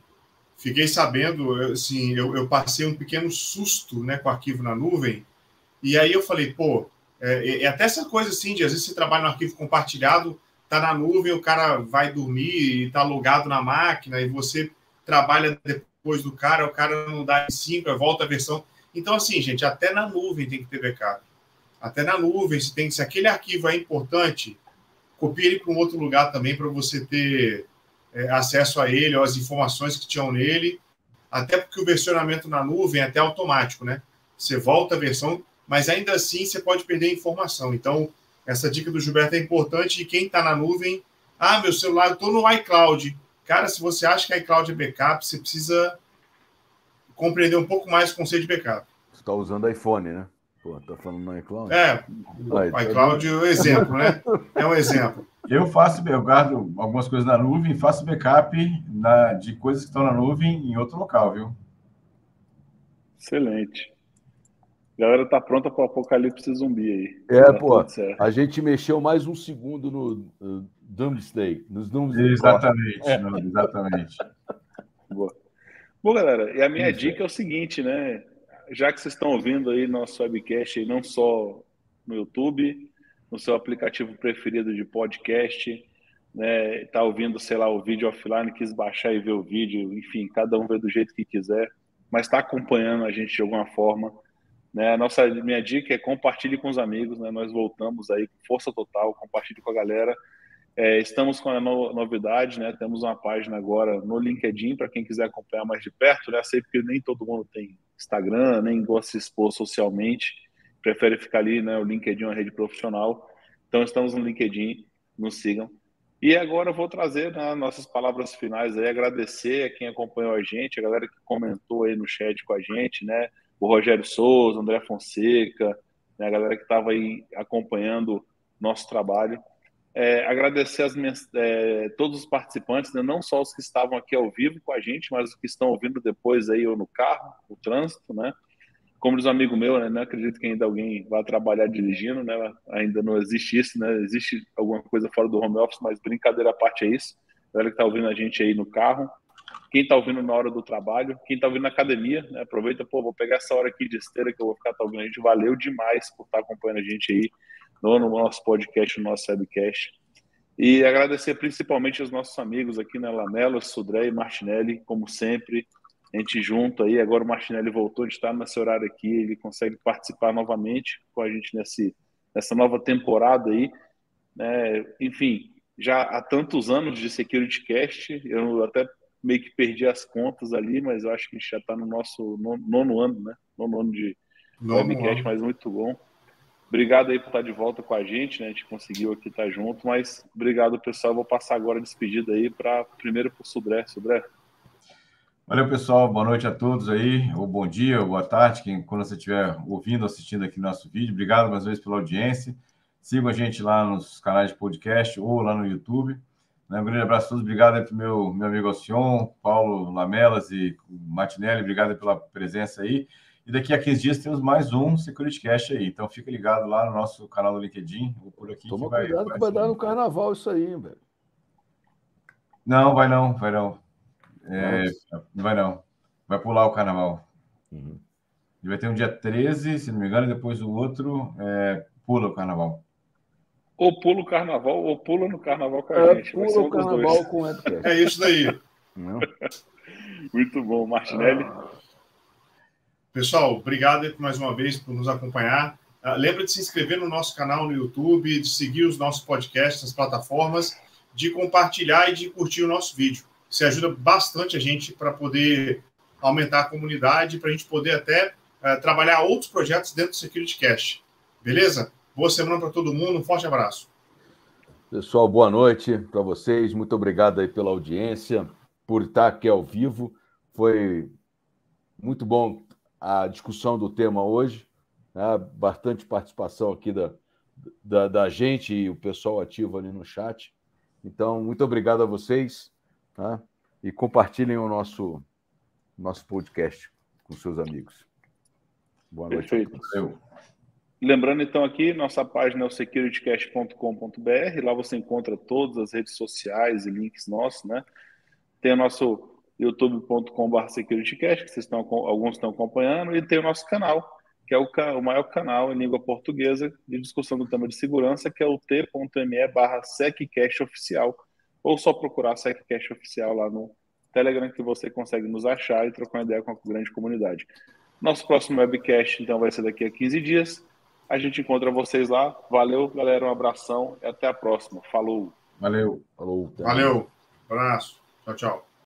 fiquei sabendo, assim, eu, eu passei um pequeno susto, né, com o arquivo na nuvem, e aí eu falei, pô, é, é até essa coisa assim, de às vezes você trabalha no arquivo compartilhado, tá na nuvem, o cara vai dormir e tá logado na máquina, e você trabalha depois do cara, o cara não dá em cinco, volta a versão. Então, assim, gente, até na nuvem tem que ter backup. Até na nuvem, se, tem, se aquele arquivo é importante... copie ele para um outro lugar também para você ter é, acesso a ele, às informações que tinham nele, até porque o versionamento na nuvem é até automático, né? Você volta a versão, mas ainda assim você pode perder a informação. Então, essa dica do Gilberto é importante, e quem está na nuvem, ah, meu celular, eu estou no iCloud. Cara, se você acha que iCloud é backup, você precisa compreender um pouco mais o conceito de backup. Você está usando iPhone, né? Pô, tá falando no iCloud? É, o iCloud é um exemplo, né? É um exemplo. Eu faço, eu guardo algumas coisas na nuvem, faço backup na, de coisas que estão na nuvem em outro local, viu? Excelente. A galera tá pronta para o apocalipse zumbi aí. É, pô, a gente mexeu mais um segundo no uh, Doomsday, nos Doomsday. Exatamente, é. Não, exatamente. Boa. Bom, galera, e a minha Sim, dica é o seguinte, né? Já que vocês estão ouvindo aí nosso webcast, aí não só no YouTube, no seu aplicativo preferido de podcast, né, tá ouvindo, sei lá, o vídeo offline, quis baixar e ver o vídeo, enfim, cada um vê do jeito que quiser, mas está acompanhando a gente de alguma forma, né? A nossa, minha dica é compartilhe com os amigos, né? Nós voltamos aí com força total, compartilhe com a galera. É, estamos com a no, novidade, né? Temos uma página agora no LinkedIn, para quem quiser acompanhar mais de perto, né? Sei que nem todo mundo tem Instagram, nem gosta de se expor socialmente, prefere ficar ali, né? O LinkedIn é uma rede profissional, então estamos no LinkedIn, nos sigam. E agora eu vou trazer, né, nossas palavras finais aí, agradecer a quem acompanhou a gente, a galera que comentou aí no chat com a gente, né? O Rogério Souza, o André Fonseca, né? A galera que estava aí acompanhando nosso trabalho. É, agradecer as minhas, é, todos os participantes, né? Não só os que estavam aqui ao vivo com a gente, mas os que estão ouvindo depois aí ou no carro, no trânsito, né? Como diz um amigo meu, né? Não acredito que ainda alguém vá trabalhar dirigindo, né? Ainda não existe isso, né? Existe alguma coisa fora do home office, mas brincadeira à parte é isso. A galera que está ouvindo a gente aí no carro, quem está ouvindo na hora do trabalho, quem está ouvindo na academia, né? Aproveita, pô, vou pegar essa hora aqui de esteira que eu vou ficar ouvindo a gente. Valeu demais por estar acompanhando a gente aí no nosso podcast, no nosso webcast. E agradecer principalmente aos nossos amigos aqui na Lamelas, Sudré e Martinelli, como sempre, a gente junto aí. Agora o Martinelli voltou de estar nesse horário aqui, ele consegue participar novamente com a gente nesse, nessa nova temporada aí. É, enfim, já há tantos anos de SecurityCast, eu até meio que perdi as contas ali, mas eu acho que a gente já está no nosso nono, nono ano, né? Nono ano de nono webcast, ano. Mas muito bom. Obrigado aí por estar de volta com a gente, né? A gente conseguiu aqui estar junto, mas obrigado, pessoal. Eu vou passar agora a despedida aí, para primeiro para o Sudré. Sudré. Valeu, pessoal. Boa noite a todos aí, ou bom dia, ou boa tarde, quem, quando você estiver ouvindo ou assistindo aqui no nosso vídeo. Obrigado mais uma vez pela audiência. Sigam a gente lá nos canais de podcast ou lá no YouTube. Um grande abraço a todos. Obrigado aí para o meu, meu amigo Alcion, Paulo Lamelas e Martinelli. Obrigado pela presença aí. E daqui a quinze dias temos mais um SecurityCast aí. Então fica ligado lá no nosso canal do LinkedIn ou por aqui. Toma que vai, cuidado vai, que vai dar no carnaval isso aí, velho. Não, vai não, vai não. É, não vai não. Vai pular o carnaval. Uhum. Vai ter um dia treze, se não me engano, e depois o outro é, pula o carnaval. Ou pula o carnaval, ou pula no carnaval com a é, gente. Pula o carnaval com o Edcast. É isso daí. Não. Muito bom, Martinelli. Ah. Pessoal, obrigado mais uma vez por nos acompanhar. Ah, lembra de se inscrever no nosso canal no YouTube, de seguir os nossos podcasts nas plataformas, de compartilhar e de curtir o nosso vídeo. Isso ajuda bastante a gente para poder aumentar a comunidade, para a gente poder até ah, trabalhar outros projetos dentro do SecurityCast. Beleza? Boa semana para todo mundo, um forte abraço. Pessoal, boa noite para vocês. Muito obrigado aí pela audiência, por estar aqui ao vivo. Foi muito bom a discussão do tema hoje, né? Bastante participação aqui da, da, da gente e o pessoal ativo ali no chat. Então, muito obrigado a vocês, tá? E compartilhem o nosso, nosso podcast com seus amigos. Boa noite. Perfeito. Lembrando, então, aqui, nossa página é o securitycast ponto com ponto b r. Lá você encontra todas as redes sociais e links nossos, né? Tem o nosso youtube ponto com barra securitycast, que vocês estão, alguns estão acompanhando, e tem o nosso canal, que é o, o maior canal em língua portuguesa de discussão do tema de segurança, que é o t ponto m e barra seccast oficial, ou só procurar seccast oficial lá no Telegram, que você consegue nos achar e trocar uma ideia com a grande comunidade. Nosso próximo webcast, então, vai ser daqui a quinze dias. A gente encontra vocês lá. Valeu, galera. Um abração e até a próxima. Falou. Valeu. Falou. Valeu. Abraço. Tchau, tchau.